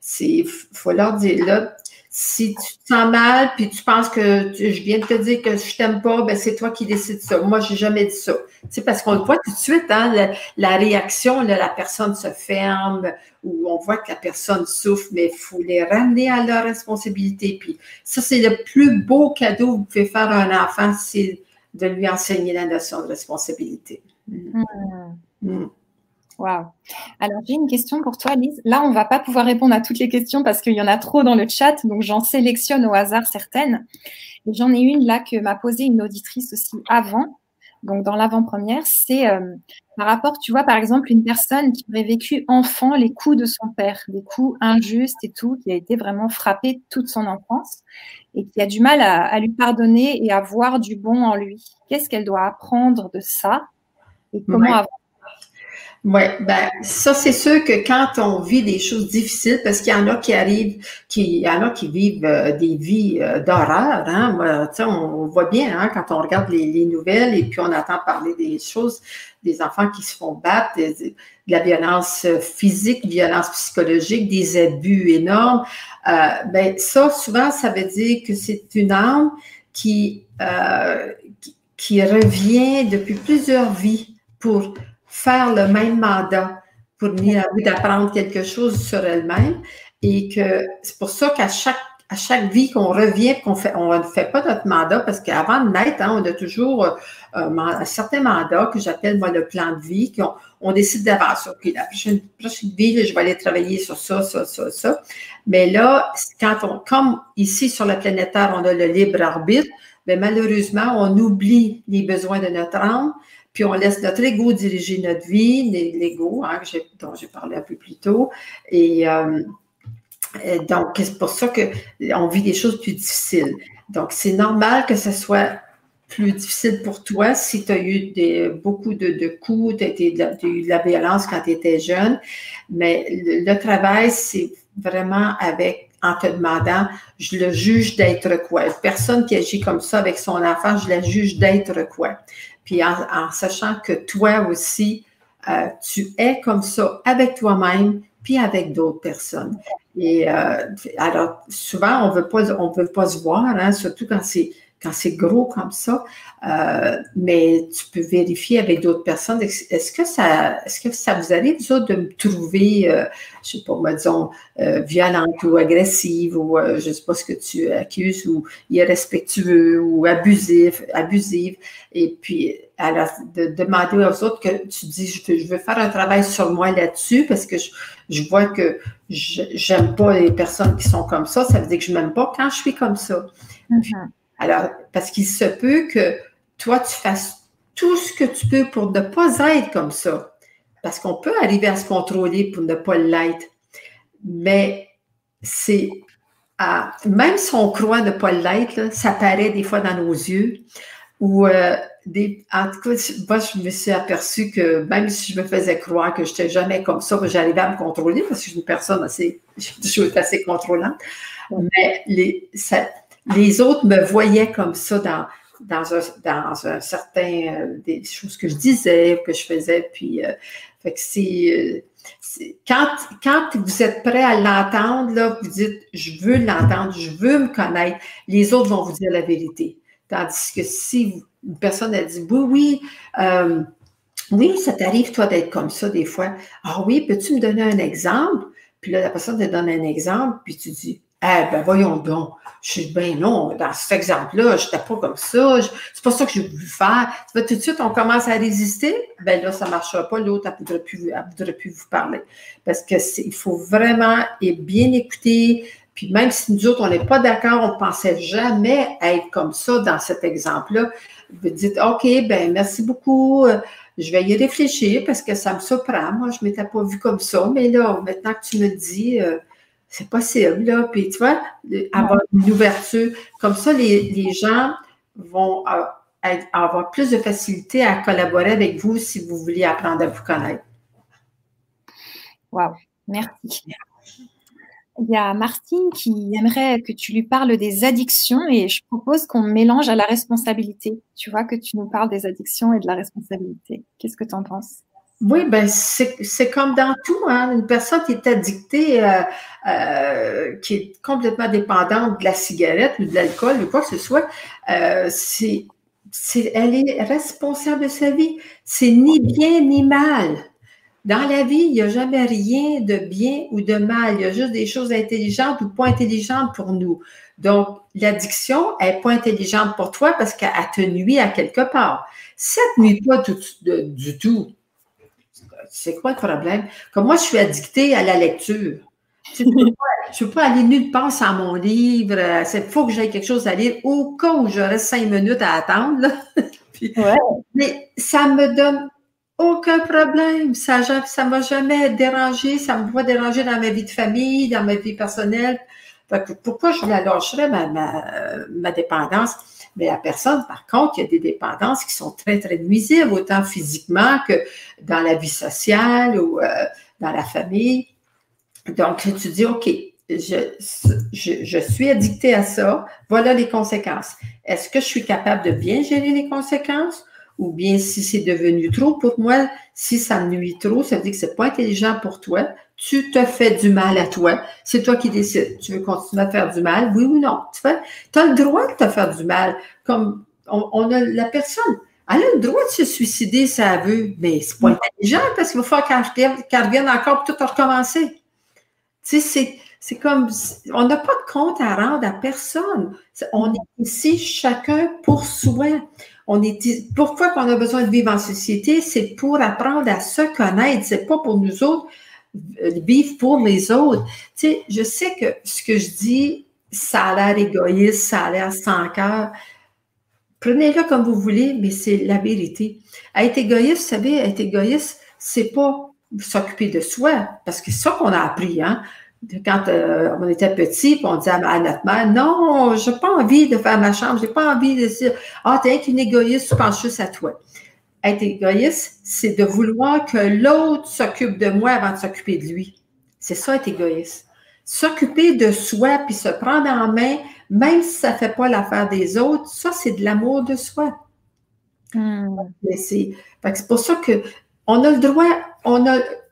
c'est faut leur dire, là, si tu te sens mal, puis tu penses que je viens de te dire que je t'aime pas, ben c'est toi qui décides ça. Moi, j'ai jamais dit ça. C'est parce qu'on le voit tout de suite, hein, la réaction, là, la personne se ferme ou on voit que la personne souffre, mais il faut les ramener à leur responsabilité. Puis ça, c'est le plus beau cadeau que vous pouvez faire à un enfant, c'est de lui enseigner la notion de responsabilité. Mmh. Mmh. Wow. Alors, j'ai une question pour toi, Lise. Là, on ne va pas pouvoir répondre à toutes les questions parce qu'il y en a trop dans le chat, donc j'en sélectionne au hasard certaines. Et j'en ai une là que m'a posée une auditrice aussi avant, donc dans l'avant-première, c'est par rapport, tu vois, par exemple, une personne qui aurait vécu enfant les coups de son père, des coups injustes et tout, qui a été vraiment frappée toute son enfance et qui a du mal à lui pardonner et à voir du bon en lui. Qu'est-ce qu'elle doit apprendre de ça et comment avoir... Oui, ben ça, c'est sûr que quand on vit des choses difficiles, parce qu'il y en a qui arrivent, il y en a qui vivent des vies d'horreur, hein. Moi, tu sais, on voit bien, hein, quand on regarde les nouvelles et puis on entend parler des choses, des enfants qui se font battre, de la violence physique, violence psychologique, des abus énormes. Ben ça, souvent, ça veut dire que c'est une âme qui revient depuis plusieurs vies pour faire le même mandat pour venir à bout d'apprendre quelque chose sur elle-même et que c'est pour ça qu'à chaque vie qu'on revient, on ne fait pas notre mandat parce qu'avant de naître, hein, on a toujours un certain mandat que j'appelle moi le plan de vie, qu'on décide d'avance. OK, la prochaine vie, je vais aller travailler sur ça. Mais là, comme ici sur la planète Terre, on a le libre arbitre, mais malheureusement, on oublie les besoins de notre âme. Puis on laisse notre ego diriger notre vie, l'ego hein, dont j'ai parlé un peu plus tôt. Et donc, c'est pour ça qu'on vit des choses plus difficiles. Donc, c'est normal que ce soit plus difficile pour toi si tu as eu beaucoup de coups, tu as eu de la violence quand tu étais jeune. Mais le travail, c'est vraiment en te demandant, je le juge d'être quoi? Une personne qui agit comme ça avec son enfant, je la juge d'être quoi? Puis en sachant que toi aussi, tu es comme ça avec toi-même puis avec d'autres personnes. Et alors, souvent, on veut pas se voir, hein, surtout quand c'est gros comme ça, mais tu peux vérifier avec d'autres personnes. Est-ce que ça vous arrive, vous autres, de me trouver, je ne sais pas, moi, disons, violente ou agressive ou je ne sais pas ce que tu accuses ou irrespectueux ou abusive. Et puis, alors, de demander aux autres que tu dis, je veux faire un travail sur moi là-dessus parce que je vois que j'aime pas les personnes qui sont comme ça. Ça veut dire que je m'aime pas quand je suis comme ça. Mm-hmm. Alors, parce qu'il se peut que toi, tu fasses tout ce que tu peux pour ne pas être comme ça. Parce qu'on peut arriver à se contrôler pour ne pas l'être. Mais même si on croit ne pas l'être, là, ça paraît des fois dans nos yeux. Ou en tout cas, moi, je me suis aperçue que même si je me faisais croire que je n'étais jamais comme ça, j'arrivais à me contrôler parce que je suis une personne assez contrôlante. Mais les autres me voyaient comme ça dans un certain des choses que je disais, que je faisais. Puis, fait que c'est quand vous êtes prêt à l'entendre, là, vous dites je veux l'entendre, je veux me connaître. Les autres vont vous dire la vérité. Tandis que si une personne a dit oui, ça t'arrive toi d'être comme ça des fois. Ah oui, peux-tu me donner un exemple? Puis là, la personne te donne un exemple, puis tu dis voyons donc. Je dis, non, dans cet exemple-là, je n'étais pas comme ça. C'est pas ça que j'ai voulu faire. Tu vois, tout de suite, on commence à résister. Là, ça ne marchera pas. L'autre, elle ne voudra plus vous parler. Parce qu'il faut vraiment bien écouter. Puis même si nous autres, on n'est pas d'accord, on ne pensait jamais être comme ça dans cet exemple-là. Vous dites, OK, merci beaucoup. Je vais y réfléchir parce que ça me surprend. Moi, je ne m'étais pas vue comme ça. Mais là, maintenant que tu me le dis... c'est possible, là. Puis tu vois, avoir une ouverture. Comme ça, les gens vont avoir plus de facilité à collaborer avec vous si vous voulez apprendre à vous connaître. Wow, merci. Il y a Martine qui aimerait que tu lui parles des addictions et je propose qu'on mélange à la responsabilité. Tu vois, que tu nous parles des addictions et de la responsabilité. Qu'est-ce que tu en penses? Oui, ben c'est comme dans tout, hein. Une personne qui est addictée, qui est complètement dépendante de la cigarette ou de l'alcool ou quoi que ce soit, elle est responsable de sa vie. C'est ni bien ni mal. Dans la vie, il n'y a jamais rien de bien ou de mal. Il y a juste des choses intelligentes ou pas intelligentes pour nous. Donc, l'addiction n'est pas intelligente pour toi parce qu'elle te nuit à quelque part. Ça ne te nuit pas du tout. C'est quoi le problème? Comme moi, je suis addictée à la lecture. Je ne peux pas aller nulle part sans mon livre. Il faut que j'aie quelque chose à lire au cas où je reste 5 minutes à attendre. Puis, ouais. Mais ça me donne... aucun problème, ça ne m'a jamais dérangé, ça me va déranger dans ma vie de famille, dans ma vie personnelle. Fait que pourquoi je la lâcherais, ma dépendance? Mais la personne, par contre, il y a des dépendances qui sont très, très nuisibles, autant physiquement que dans la vie sociale ou dans la famille. Donc, tu dis, OK, je suis addictée à ça, voilà les conséquences. Est-ce que je suis capable de bien gérer les conséquences? Ou bien si c'est devenu trop pour moi, si ça me nuit trop, ça veut dire que c'est pas intelligent pour toi, tu te fais du mal à toi, c'est toi qui décides, tu veux continuer à faire du mal, oui ou non, tu as le droit de te faire du mal, comme on a la personne, elle a le droit de se suicider si elle veut, mais c'est pas intelligent parce qu'il va falloir qu'elle revienne encore pour tout recommencer. Tu sais, c'est comme, on n'a pas de compte à rendre à personne. On est ici chacun pour soi. Pourquoi qu'on a besoin de vivre en société? C'est pour apprendre à se connaître. C'est pas pour nous autres, vivre pour les autres. Tu sais, je sais que ce que je dis, ça a l'air égoïste, ça a l'air sans cœur. Prenez-le comme vous voulez, mais c'est la vérité. Être égoïste, vous savez, être égoïste, c'est pas s'occuper de soi, parce que c'est ça qu'on a appris, hein? Quand on était petit, on disait à notre mère, non, j'ai pas envie de faire ma chambre, j'ai pas envie de dire, t'es une égoïste, tu penses juste à toi. Être égoïste, c'est de vouloir que l'autre s'occupe de moi avant de s'occuper de lui. C'est ça, être égoïste. S'occuper de soi, puis se prendre en main, même si ça fait pas l'affaire des autres, ça, c'est de l'amour de soi. Mais c'est pour ça que on a le droit,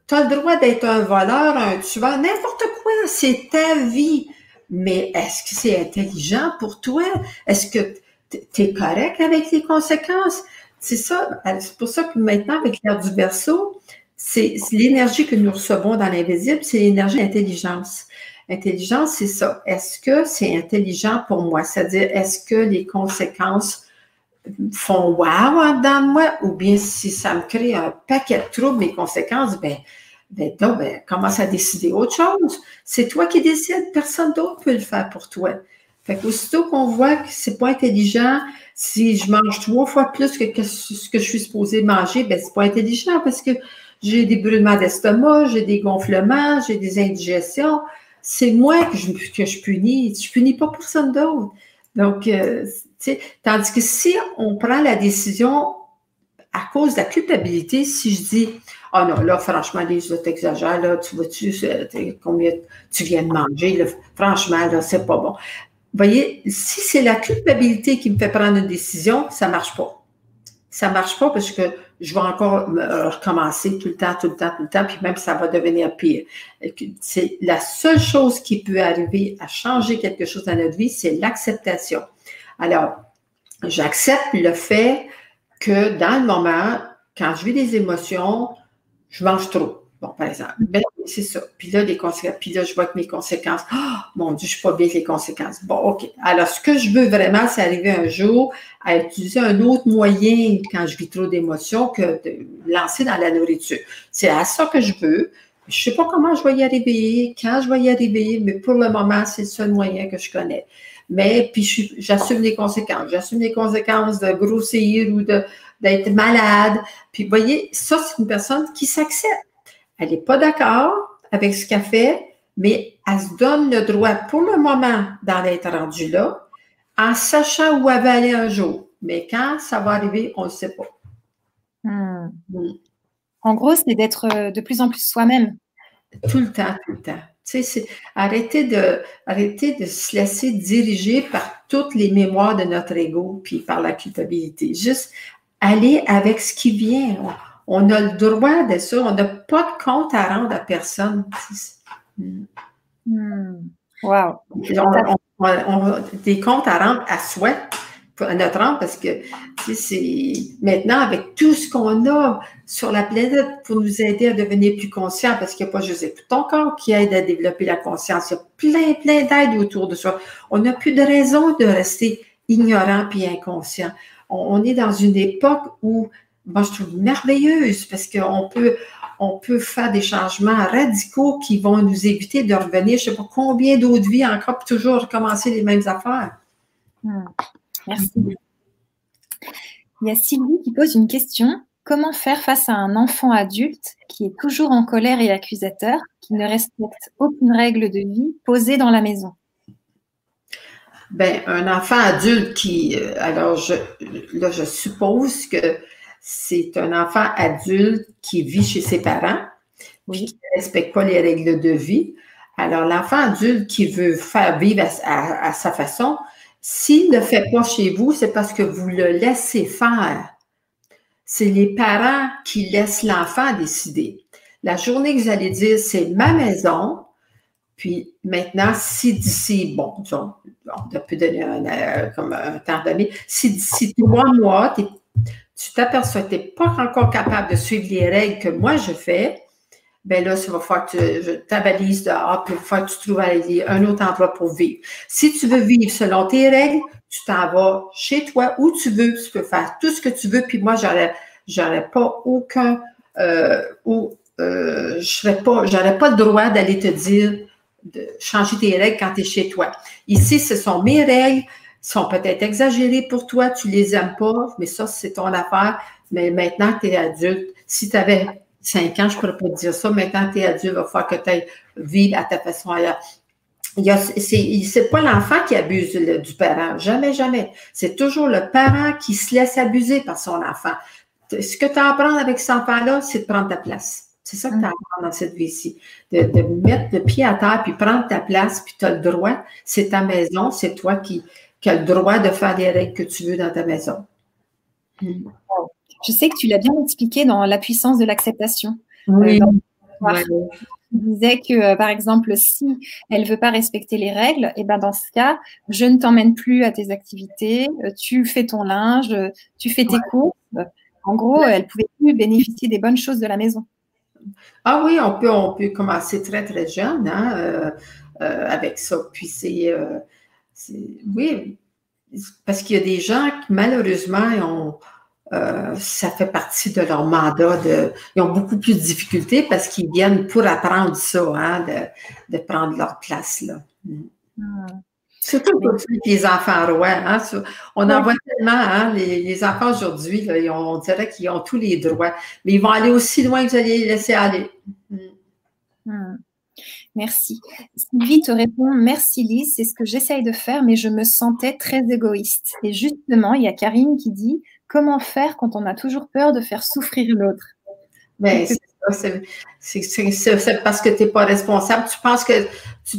tu as le droit d'être un voleur, un tueur, n'importe quoi, c'est ta vie. Mais est-ce que c'est intelligent pour toi? Est-ce que tu es correct avec les conséquences? C'est ça, c'est pour ça que maintenant, avec l'ère du Verseau, c'est l'énergie que nous recevons dans l'invisible, c'est l'énergie d'intelligence. Intelligence, c'est ça. Est-ce que c'est intelligent pour moi? C'est-à-dire, est-ce que les conséquences font « wow » en dedans de moi, ou bien si ça me crée un paquet de troubles, mes conséquences, ben, commence à décider autre chose. C'est toi qui décides, personne d'autre peut le faire pour toi. Fait qu'aussitôt qu'on voit que c'est pas intelligent, si je mange 3 fois plus que ce que je suis supposée manger, ben c'est pas intelligent parce que j'ai des brûlements d'estomac, j'ai des gonflements, j'ai des indigestions. C'est moi que je punis. Je punis pas personne d'autre. Donc, tandis que si on prend la décision à cause de la culpabilité, si je dis « Ah non, là, franchement, Lise, t'exagères, là, tu vois-tu combien tu viens de manger, là, franchement, là, c'est pas bon. » Vous voyez, si c'est la culpabilité qui me fait prendre une décision, ça marche pas. Ça marche pas parce que je vais encore recommencer tout le temps, puis même ça va devenir pire. C'est la seule chose qui peut arriver à changer quelque chose dans notre vie, c'est l'acceptation. Alors, j'accepte le fait que dans le moment, quand je vis des émotions, je mange trop. Bon, par exemple, ben, c'est ça. Puis là, je vois que mes conséquences, oh, mon Dieu, je ne suis pas bien avec les conséquences. Bon, OK. Alors, ce que je veux vraiment, c'est arriver un jour à utiliser un autre moyen quand je vis trop d'émotions que de me lancer dans la nourriture. C'est à ça que je veux. Je ne sais pas comment je vais y arriver, quand je vais y arriver, mais pour le moment, c'est le seul moyen que je connais. Mais puis j'assume les conséquences. J'assume les conséquences de grossir ou d'être malade. Puis vous voyez, ça, c'est une personne qui s'accepte. Elle n'est pas d'accord avec ce qu'elle fait, mais elle se donne le droit pour le moment d'en être rendue là, en sachant où elle va aller un jour. Mais quand ça va arriver, on ne le sait pas. Mmh. Mmh. En gros, c'est d'être de plus en plus soi-même. Tout le temps, tout le temps. Tu sais, c'est arrêter de se laisser diriger par toutes les mémoires de notre ego puis par la culpabilité. Juste aller avec ce qui vient. On a le droit de ça. On n'a pas de compte à rendre à personne. Mm. Wow. On a des comptes à rendre à soi, à notre âme, parce que tu sais, c'est maintenant avec tout ce qu'on a sur la planète pour nous aider à devenir plus conscients, parce qu'il n'y a pas juste Écoute ton corps qui aide à développer la conscience. Il y a plein d'aides autour de soi. On n'a plus de raison de rester ignorant puis inconscient. On est dans une époque où, moi, je trouve merveilleuse, parce qu'on peut faire des changements radicaux qui vont nous éviter de revenir, je ne sais pas combien d'autres vies encore, puis toujours recommencer les mêmes affaires. Merci. Il y a Sylvie qui pose une question. Comment faire face à un enfant adulte qui est toujours en colère et accusateur, qui ne respecte aucune règle de vie posée dans la maison? Bien, un enfant adulte qui, alors là, je suppose que c'est un enfant adulte qui vit chez ses parents, oui, qui ne respecte pas les règles de vie. Alors, l'enfant adulte qui veut faire vivre à sa façon, s'il ne fait pas chez vous, c'est parce que vous le laissez faire. C'est les parents qui laissent l'enfant décider. La journée que vous allez dire, c'est ma maison, puis maintenant, si d'ici, bon, on peut donner un temps donné, si d'ici 3 mois, tu t'aperçois que tu n'es pas encore capable de suivre les règles que moi je fais, bien là, ça va falloir que tu t'avalises dehors, puis il va falloir que tu trouves un autre endroit pour vivre. Si tu veux vivre selon tes règles, tu t'en vas chez toi où tu veux, tu peux faire tout ce que tu veux, puis moi, j'aurais pas aucun, j'aurais pas le droit d'aller te dire de changer tes règles quand tu es chez toi. Ici, ce sont mes règles, sont peut-être exagérées pour toi, tu les aimes pas, mais ça, c'est ton affaire. Mais maintenant que tu es adulte, si tu avais 5 ans, je ne pourrais pas te dire ça. Maintenant que tu es adulte, il va falloir que tu ailles vivre à ta façon ailleurs. C'est pas l'enfant qui abuse du parent, jamais, jamais. C'est toujours le parent qui se laisse abuser par son enfant. Ce que tu as à apprendre avec cet enfant-là, c'est de prendre ta place. C'est ça que tu apprends dans cette vie-ci, de mettre le pied à terre, puis prendre ta place, puis tu as le droit, c'est ta maison, c'est toi qui as le droit de faire les règles que tu veux dans ta maison. Mm. Je sais que tu l'as bien expliqué dans La puissance de l'acceptation. Oui. Tu disais que, par exemple, si elle ne veut pas respecter les règles, et ben dans ce cas, je ne t'emmène plus à tes activités, tu fais ton linge, tu fais tes courses. En gros, elle ne pouvait plus bénéficier des bonnes choses de la maison. Ah oui, on peut commencer très jeune avec ça. Puis oui, parce qu'il y a des gens qui malheureusement ça fait partie de leur mandat. Ils ont beaucoup plus de difficultés parce qu'ils viennent pour apprendre ça, hein, de prendre leur place là. Ah. Surtout pour les enfants rois. Hein? On en voit tellement, hein? Les enfants aujourd'hui, là, on dirait qu'ils ont tous les droits. Mais ils vont aller aussi loin que vous allez les laisser aller. Merci. Sylvie te répond, merci Lise, c'est ce que j'essaye de faire, mais je me sentais très égoïste. Et justement, il y a Karine qui dit, comment faire quand on a toujours peur de faire souffrir l'autre? Mais c'est parce que tu n'es pas responsable. Tu penses que tu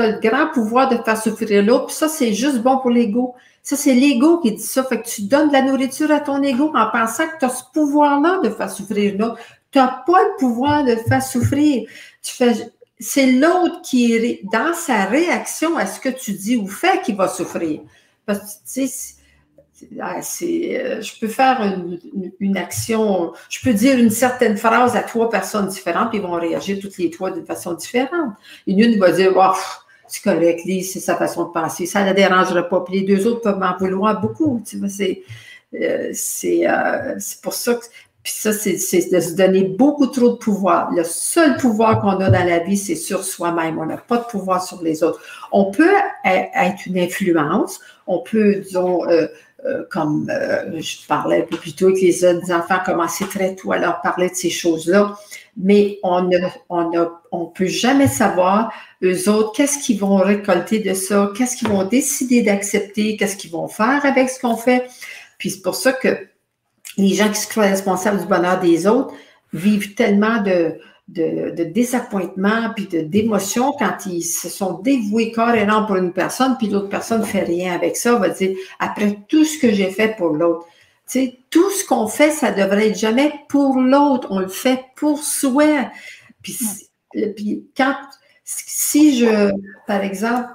as le grand pouvoir de faire souffrir l'autre, puis ça, c'est juste bon pour l'ego. Ça, c'est l'ego qui dit ça. Fait que tu donnes de la nourriture à ton ego en pensant que tu as ce pouvoir-là de faire souffrir l'autre. Tu n'as pas le pouvoir de faire souffrir. C'est l'autre qui est dans sa réaction à ce que tu dis ou fais qui va souffrir. Parce que, tu sais, je peux faire une action, je peux dire une certaine phrase à 3 personnes différentes, puis ils vont réagir toutes les 3 d'une façon différente. Une va dire, oh, c'est correct, Lise, c'est sa façon de penser, ça ne la dérangera pas. Puis les 2 autres peuvent m'en vouloir beaucoup. Tu vois, c'est pour ça que. Puis ça, c'est de se donner beaucoup trop de pouvoir. Le seul pouvoir qu'on a dans la vie, c'est sur soi-même. On n'a pas de pouvoir sur les autres. On peut être une influence. On peut, disons, comme je parlais un peu plus tôt avec les jeunes enfants, commencer très tôt à leur parler de ces choses-là, mais on peut jamais savoir, eux autres, qu'est-ce qu'ils vont récolter de ça, qu'est-ce qu'ils vont décider d'accepter, qu'est-ce qu'ils vont faire avec ce qu'on fait. Puis c'est pour ça que les gens qui se croient responsables du bonheur des autres vivent tellement de désappointement puis d'émotion quand ils se sont dévoués corps et âme pour une personne, puis l'autre personne ne fait rien avec ça, va dire après tout ce que j'ai fait pour l'autre. Tu sais, tout ce qu'on fait, ça devrait être jamais pour l'autre, on le fait pour soi. Puis quand, si je, par exemple,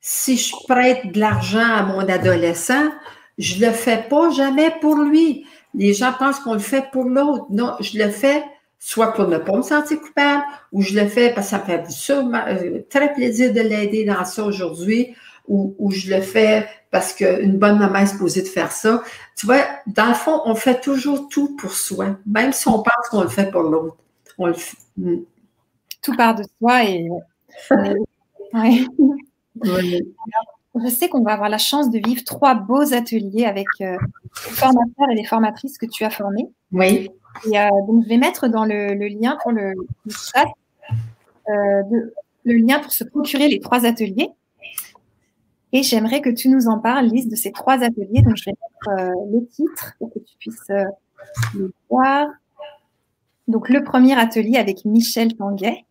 si je prête de l'argent à mon adolescent, je le fais pas jamais pour lui. Les gens pensent qu'on le fait pour l'autre. Non, je le fais soit pour ne pas me sentir coupable, ou je le fais parce que ça me fait sûrement très plaisir de l'aider dans ça aujourd'hui, ou je le fais parce qu'une bonne maman est supposée de faire ça. Tu vois, dans le fond, on fait toujours tout pour soi, même si on pense qu'on le fait pour l'autre. On le fait. Tout part de soi et... ouais. Oui. Je sais qu'on va avoir la chance de vivre 3 beaux ateliers avec les formateurs et les formatrices que tu as formés. Oui. Et donc, je vais mettre dans le lien pour le chat, le lien pour se procurer les 3 ateliers. Et j'aimerais que tu nous en parles, Lise, de ces 3 ateliers. Donc, je vais mettre les titres pour que tu puisses les voir. Donc, le premier atelier avec Michel Tanguay.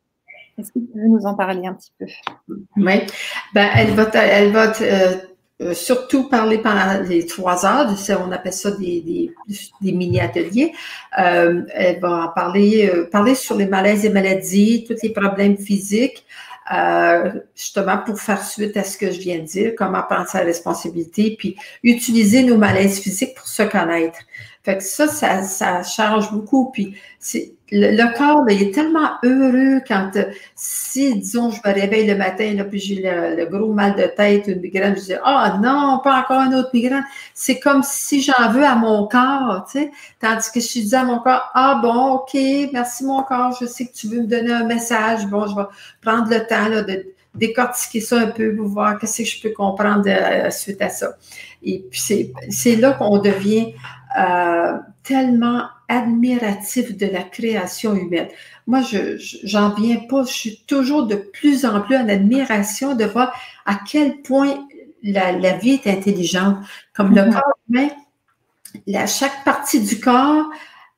Est-ce que tu veux nous en parler un petit peu? Oui. Ben, elle va surtout parler pendant les 3 heures. On appelle ça des mini-ateliers. Elle va en parler sur les malaises et maladies, tous les problèmes physiques, justement pour faire suite à ce que je viens de dire, comment prendre sa responsabilité, puis utiliser nos malaises physiques pour se connaître. Fait que ça change beaucoup. Puis le corps, là, il est tellement heureux quand, si, disons, je me réveille le matin, là, puis j'ai le gros mal de tête, une migraine, je dis « Ah non, pas encore une autre migraine ». C'est comme si j'en veux à mon corps, tu sais. Tandis que je suis à mon corps « Ah bon, OK, merci mon corps, je sais que tu veux me donner un message. Bon, je vais prendre le temps là, de décortiquer ça un peu pour voir qu'est-ce que je peux comprendre suite à ça. » Et puis c'est là qu'on devient... tellement admiratif de la création humaine. Moi, j'en viens pas, je suis toujours de plus en plus en admiration de voir à quel point la vie est intelligente. Comme le corps humain, chaque partie du corps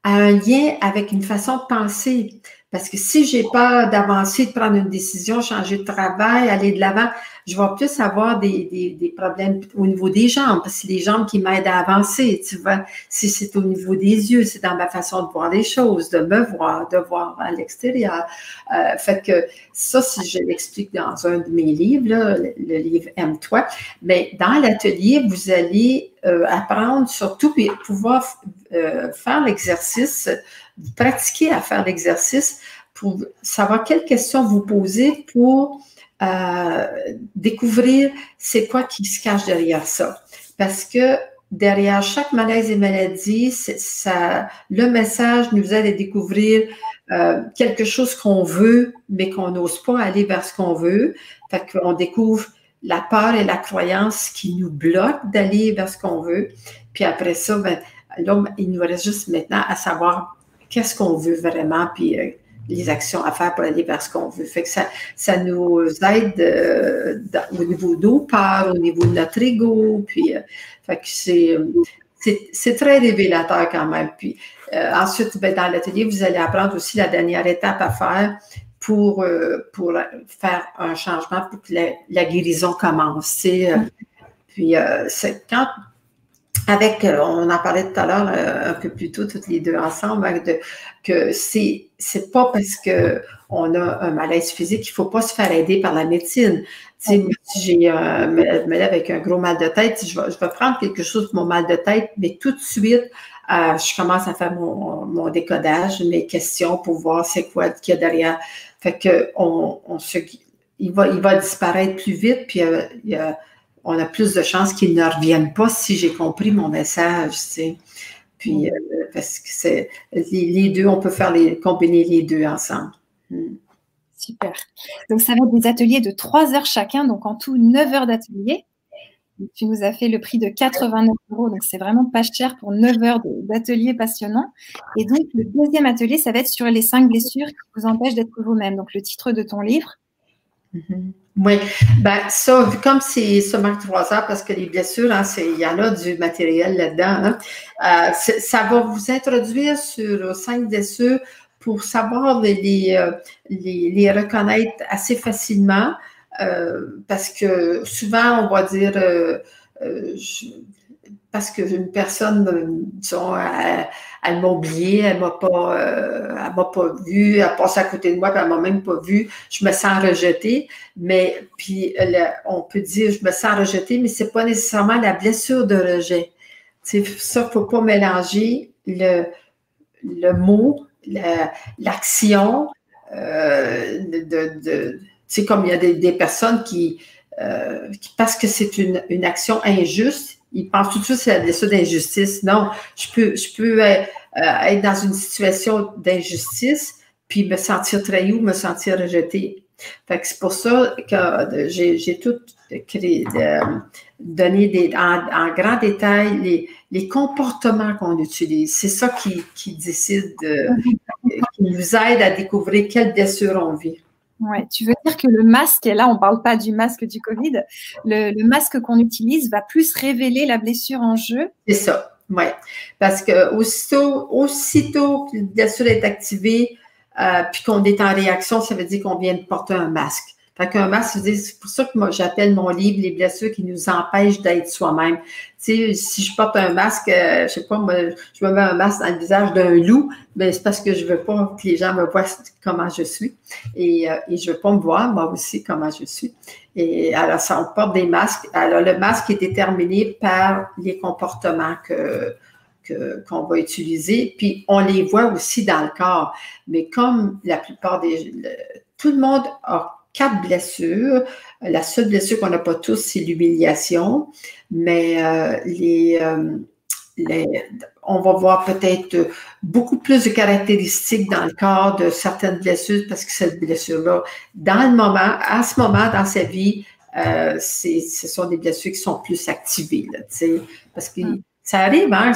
a un lien avec une façon de penser. Parce que si j'ai peur d'avancer, de prendre une décision, changer de travail, aller de l'avant, je vais plus avoir des problèmes au niveau des jambes. Parce que c'est les jambes qui m'aident à avancer, tu vois. Si c'est au niveau des yeux, c'est dans ma façon de voir les choses, de me voir, de voir à l'extérieur. Fait que ça, si je l'explique dans un de mes livres, là, le livre « Aime-toi », mais dans l'atelier, vous allez apprendre surtout puis pouvoir faire l'exercice, pratiquer à faire l'exercice pour savoir quelles questions vous posez pour découvrir c'est quoi qui se cache derrière ça. Parce que derrière chaque malaise et maladie, le message nous aide à découvrir quelque chose qu'on veut, mais qu'on n'ose pas aller vers ce qu'on veut. Fait qu'on découvre la peur et la croyance qui nous bloquent d'aller vers ce qu'on veut. Puis après ça, ben, là, il nous reste juste maintenant à savoir qu'est-ce qu'on veut vraiment, puis les actions à faire pour aller vers ce qu'on veut. Fait que ça nous aide au niveau de nos peurs, au niveau de notre ego, puis fait que c'est très révélateur quand même. Puis ensuite, ben, dans l'atelier, vous allez apprendre aussi la dernière étape à faire pour faire un changement pour que la guérison commence. Puis c'est quand... on en parlait tout à l'heure, un peu plus tôt, toutes les deux ensemble, que c'est pas parce qu'on a un malaise physique qu'il faut pas se faire aider par la médecine. Tu sais, si je me lève avec un gros mal de tête, je vais prendre quelque chose pour mon mal de tête, mais tout de suite, je commence à faire mon décodage, mes questions pour voir c'est quoi qu'il y a derrière. Fait que il va disparaître plus vite, puis on a plus de chances qu'ils ne reviennent pas si j'ai compris mon message, tu sais. Puis, parce que c'est les deux, on peut faire combiner les deux ensemble. Super. Donc, ça va être des ateliers de 3 heures chacun, donc en tout 9 heures d'atelier. Tu nous as fait le prix de 89 €, donc c'est vraiment pas cher pour 9 heures d'atelier passionnant. Et donc, le deuxième atelier, ça va être sur les 5 blessures qui vous empêchent d'être vous-même. Donc, le titre de ton livre. Mm-hmm. Oui, bien ça, comme c'est seulement 3 heures, parce que les blessures, hein, il y en a du matériel là-dedans, hein, ça va vous introduire sur 5 blessures pour savoir les reconnaître assez facilement. Parce que souvent, on va dire, parce qu'une personne, disons, elle m'a oublié, elle m'a pas vue, elle passe à côté de moi, puis elle m'a même pas vue, je me sens rejetée, mais puis on peut dire, je me sens rejetée, mais c'est pas nécessairement la blessure de rejet. C'est ça, faut pas mélanger le mot, l'action, c'est comme il y a des personnes qui parce que c'est une action injuste, ils pensent tout de suite que c'est la blessure d'injustice. Non, je peux être dans une situation d'injustice puis me sentir trahi ou me sentir rejetée. Fait que c'est pour ça que j'ai tout créé, donné en grand détail les comportements qu'on utilise. C'est ça qui décide, qui nous aide à découvrir quelle blessure on vit. Ouais, tu veux dire que le masque, et là on ne parle pas du masque du COVID, le masque qu'on utilise va plus révéler la blessure en jeu? C'est ça, oui. Parce qu'aussitôt que la blessure est activée, puis qu'on est en réaction, ça veut dire qu'on vient de porter un masque. Fait qu'un masque, c'est pour ça que moi j'appelle mon livre « Les blessures qui nous empêchent d'être soi-même ». Tu sais, si je porte un masque, je sais pas, moi, je me mets un masque dans le visage d'un loup, mais c'est parce que je veux pas que les gens me voient comment je suis et je veux pas me voir, moi aussi, comment je suis. Et alors, ça, on porte des masques. Alors, le masque est déterminé par les comportements qu'on va utiliser, puis on les voit aussi dans le corps. Mais comme la plupart tout le monde a 4 blessures. La seule blessure qu'on n'a pas tous, c'est l'humiliation. Mais on va voir peut-être beaucoup plus de caractéristiques dans le corps de certaines blessures parce que cette blessure-là, à ce moment dans sa vie, ce sont des blessures qui sont plus activées. Là, parce que ça arrive, hein?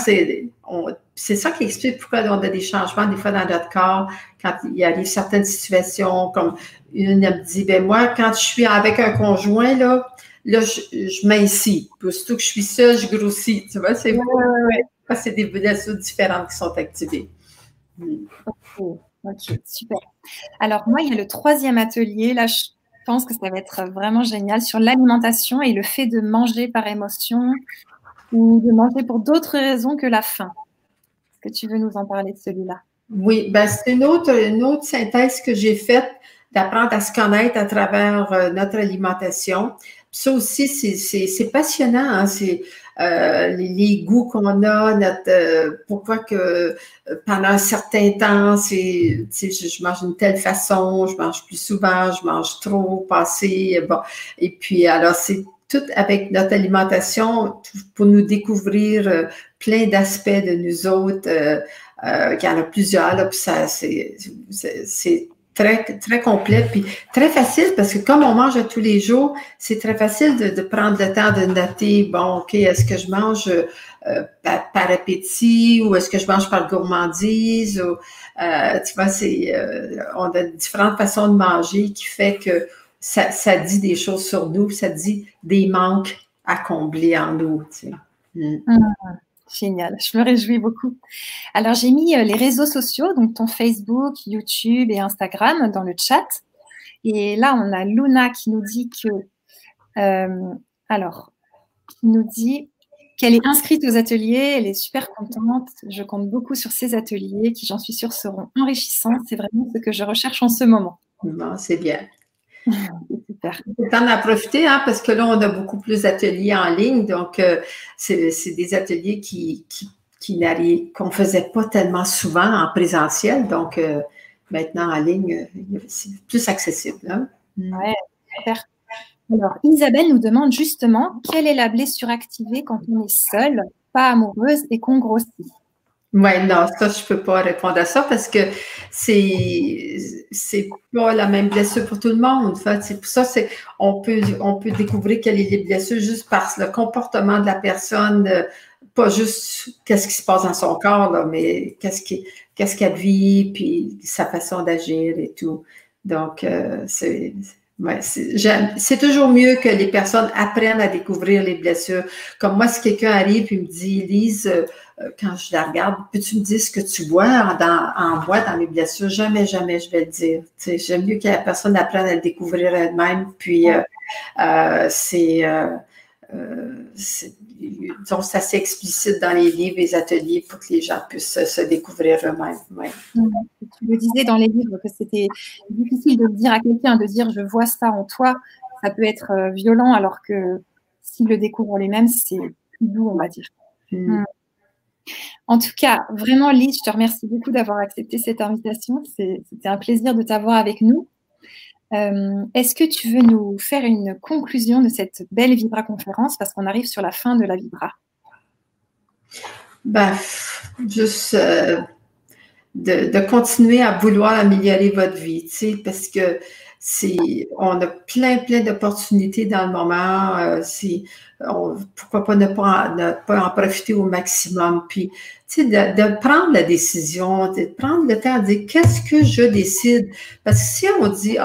C'est ça qui explique pourquoi on a des changements des fois dans notre corps quand il arrive certaines situations. Comme une me dit, ben moi, quand je suis avec un conjoint, là je mincis. Surtout que je suis seule, je grossis. Tu vois, c'est vrai. Ouais. C'est des blessures différentes qui sont activées. OK, super. Alors, moi, il y a le 3e atelier. Là, je pense que ça va être vraiment génial sur l'alimentation et le fait de manger par émotion ou de manger pour d'autres raisons que la faim. Que tu veux nous en parler de celui-là? Oui, ben c'est une autre synthèse que j'ai faite d'apprendre à se connaître à travers notre alimentation. Puis ça aussi, c'est passionnant. Hein? C'est les goûts qu'on a, pourquoi que pendant un certain temps, je mange d'une telle façon, je mange plus souvent, je mange trop, passé. Bon. Et puis, alors, c'est tout avec notre alimentation pour nous découvrir plein d'aspects de nous autres. Il y en a plusieurs, là, puis ça, c'est très, très complet, puis très facile, parce que comme on mange à tous les jours, c'est très facile de prendre le temps de noter, bon, OK, est-ce que je mange par appétit ou est-ce que je mange par gourmandise? Ou, tu vois, on a différentes façons de manger qui fait que ça dit des choses sur nous, ça dit des manques à combler en nous. Tu sais. Génial, je me réjouis beaucoup. Alors, j'ai mis les réseaux sociaux, donc ton Facebook, YouTube et Instagram dans le chat. Et là, on a Luna qui nous dit qu'elle est inscrite aux ateliers, elle est super contente. Je compte beaucoup sur ces ateliers qui, j'en suis sûre, seront enrichissants. C'est vraiment ce que je recherche en ce moment. Bon, c'est bien. Super. C'est temps d'en profiter, hein, parce que là, on a beaucoup plus d'ateliers en ligne. Donc, c'est des ateliers qu'on ne faisait pas tellement souvent en présentiel. Donc, maintenant, en ligne, c'est plus accessible. Hein? Oui, super. Alors, Isabelle nous demande justement quelle est la blessure activée quand on est seul, pas amoureuse et qu'on grossit. Oui, non, ça, je ne peux pas répondre à ça parce que c'est pas la même blessure pour tout le monde. En fait, c'est pour ça on peut découvrir quelle est les blessures juste par le comportement de la personne, pas juste qu'est-ce qui se passe dans son corps, là, mais qu'est-ce qu'elle vit, puis sa façon d'agir et tout. Donc, c'est toujours mieux que les personnes apprennent à découvrir les blessures. Comme moi, si quelqu'un arrive et me dit « Lise, quand je la regarde, peux-tu me dire ce que tu vois en moi dans mes blessures? » Jamais je vais le dire. T'sais, j'aime mieux que la personne apprenne à le découvrir elle-même. Puis, donc, c'est assez explicite dans les livres, les ateliers pour que les gens puissent se découvrir eux-mêmes. Ouais. Tu le disais dans les livres que c'était difficile de dire à quelqu'un, de dire je vois ça en toi, ça peut être violent, alors que s'ils le découvrent les-mêmes, c'est plus doux, on va dire. En tout cas, vraiment, Lise, je te remercie beaucoup d'avoir accepté cette invitation. C'était un plaisir de t'avoir avec nous. Est-ce que tu veux nous faire une conclusion de cette belle vibra-conférence parce qu'on arrive sur la fin de la vibra? Juste de continuer à vouloir améliorer votre vie, parce que on a plein d'opportunités dans le moment. Pourquoi pas ne pas en profiter au maximum? Puis, de prendre la décision, de prendre le temps de dire qu'est-ce que je décide? Parce que si on dit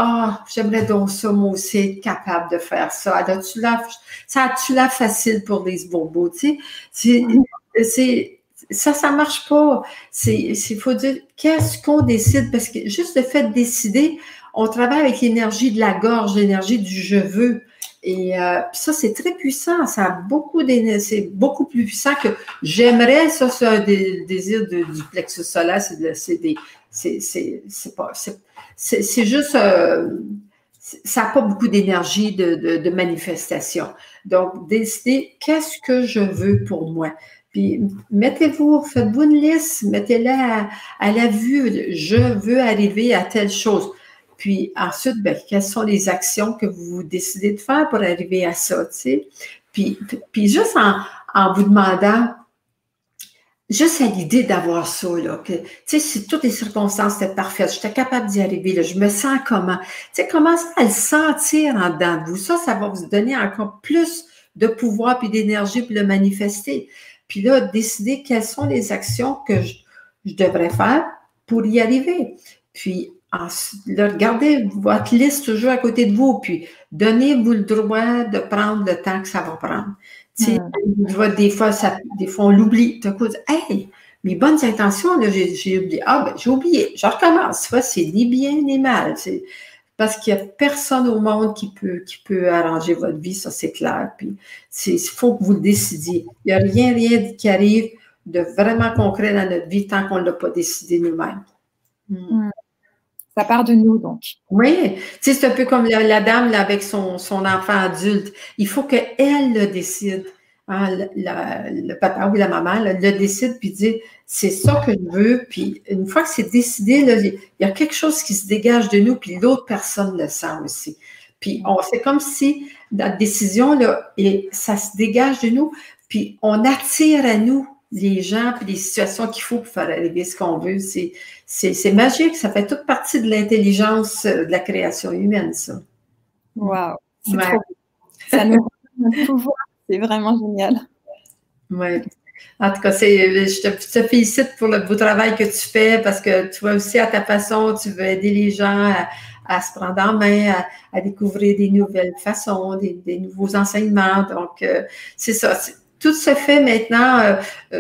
j'aimerais donc ça, moi aussi, être capable de faire ça. Ça a-tu l'air facile pour Lise Bourbeau? Ça marche pas. Il faut dire qu'est-ce qu'on décide? Parce que juste le fait de décider, on travaille avec l'énergie de la gorge, l'énergie du « je veux ». Et ça, c'est très puissant. Ça a c'est beaucoup plus puissant que « j'aimerais ». Ça, c'est un désir du plexus solaire. Ça n'a pas beaucoup d'énergie de manifestation. Donc, décider « qu'est-ce que je veux pour moi ». Puis, faites-vous une liste, mettez-la à la vue. « Je veux arriver à telle chose ». Puis ensuite, quelles sont les actions que vous décidez de faire pour arriver à ça, tu sais? Puis juste en vous demandant, juste à l'idée d'avoir ça, là, que, tu sais, si toutes les circonstances étaient parfaites, j'étais capable d'y arriver, là, je me sens comment? Tu sais, commencez à le sentir en dedans de vous. Ça va vous donner encore plus de pouvoir puis d'énergie pour le manifester. Puis là, décidez quelles sont les actions que je devrais faire pour y arriver. Puis, regardez votre liste toujours à côté de vous, puis donnez-vous le droit de prendre le temps que ça va prendre. Des fois, on l'oublie. D'un coup, hey, mes bonnes intentions, là, j'ai oublié. J'ai oublié. Je recommence. Tu vois, c'est ni bien ni mal. C'est parce qu'il n'y a personne au monde qui peut arranger votre vie, ça c'est clair. Puis il faut que vous le décidiez. Il n'y a rien qui arrive de vraiment concret dans notre vie tant qu'on ne l'a pas décidé nous-mêmes. Ça part de nous, donc. Oui. C'est un peu comme la dame là, avec son enfant adulte. Il faut qu'elle le décide. Hein, le papa ou la maman là, le décide puis dit « c'est ça que je veux ». Puis une fois que c'est décidé, là, il y a quelque chose qui se dégage de nous puis l'autre personne le sent aussi. Puis c'est comme si la décision, là, ça se dégage de nous puis on attire à nous les gens puis les situations qu'il faut pour faire arriver ce qu'on veut. C'est magique, ça fait toute partie de l'intelligence de la création humaine, ça. Wow, c'est trop beau. Ça nous donne notre pouvoir, c'est vraiment génial. Oui. En tout cas, je te félicite pour le beau travail que tu fais parce que tu vois aussi à ta façon, tu veux aider les gens à se prendre en main, à découvrir des nouvelles façons, des nouveaux enseignements. Donc, c'est ça. Tout se fait maintenant,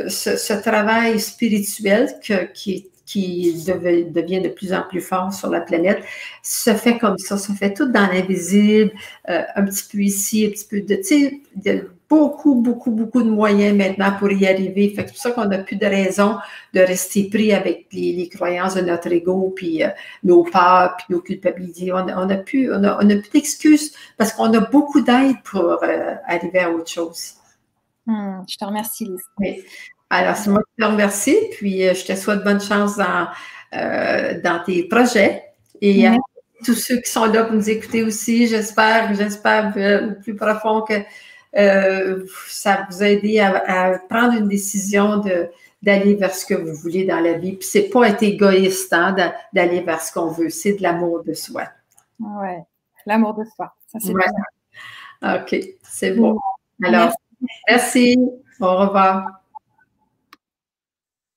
ce travail spirituel qui devient de plus en plus fort sur la planète, se fait comme ça, se fait tout dans l'invisible, un petit peu ici, un petit peu de... Tu sais, il y a beaucoup de moyens maintenant pour y arriver. Fait que c'est pour ça qu'on n'a plus de raison de rester pris avec les croyances de notre ego, puis nos peurs, puis nos culpabilités. On n'a plus d'excuses parce qu'on a beaucoup d'aide pour arriver à autre chose. Je te remercie, Lise. Oui. Alors, c'est moi qui te remercie, puis je te souhaite bonne chance dans tes projets. Et à tous ceux qui sont là pour nous écouter aussi, j'espère au plus profond que ça vous a aidé à prendre une décision d'aller vers ce que vous voulez dans la vie. Puis c'est pas être égoïste, hein, d'aller vers ce qu'on veut. C'est de l'amour de soi. Oui, l'amour de soi. Ça, c'est bien. OK, c'est bon. Alors, merci. Au revoir.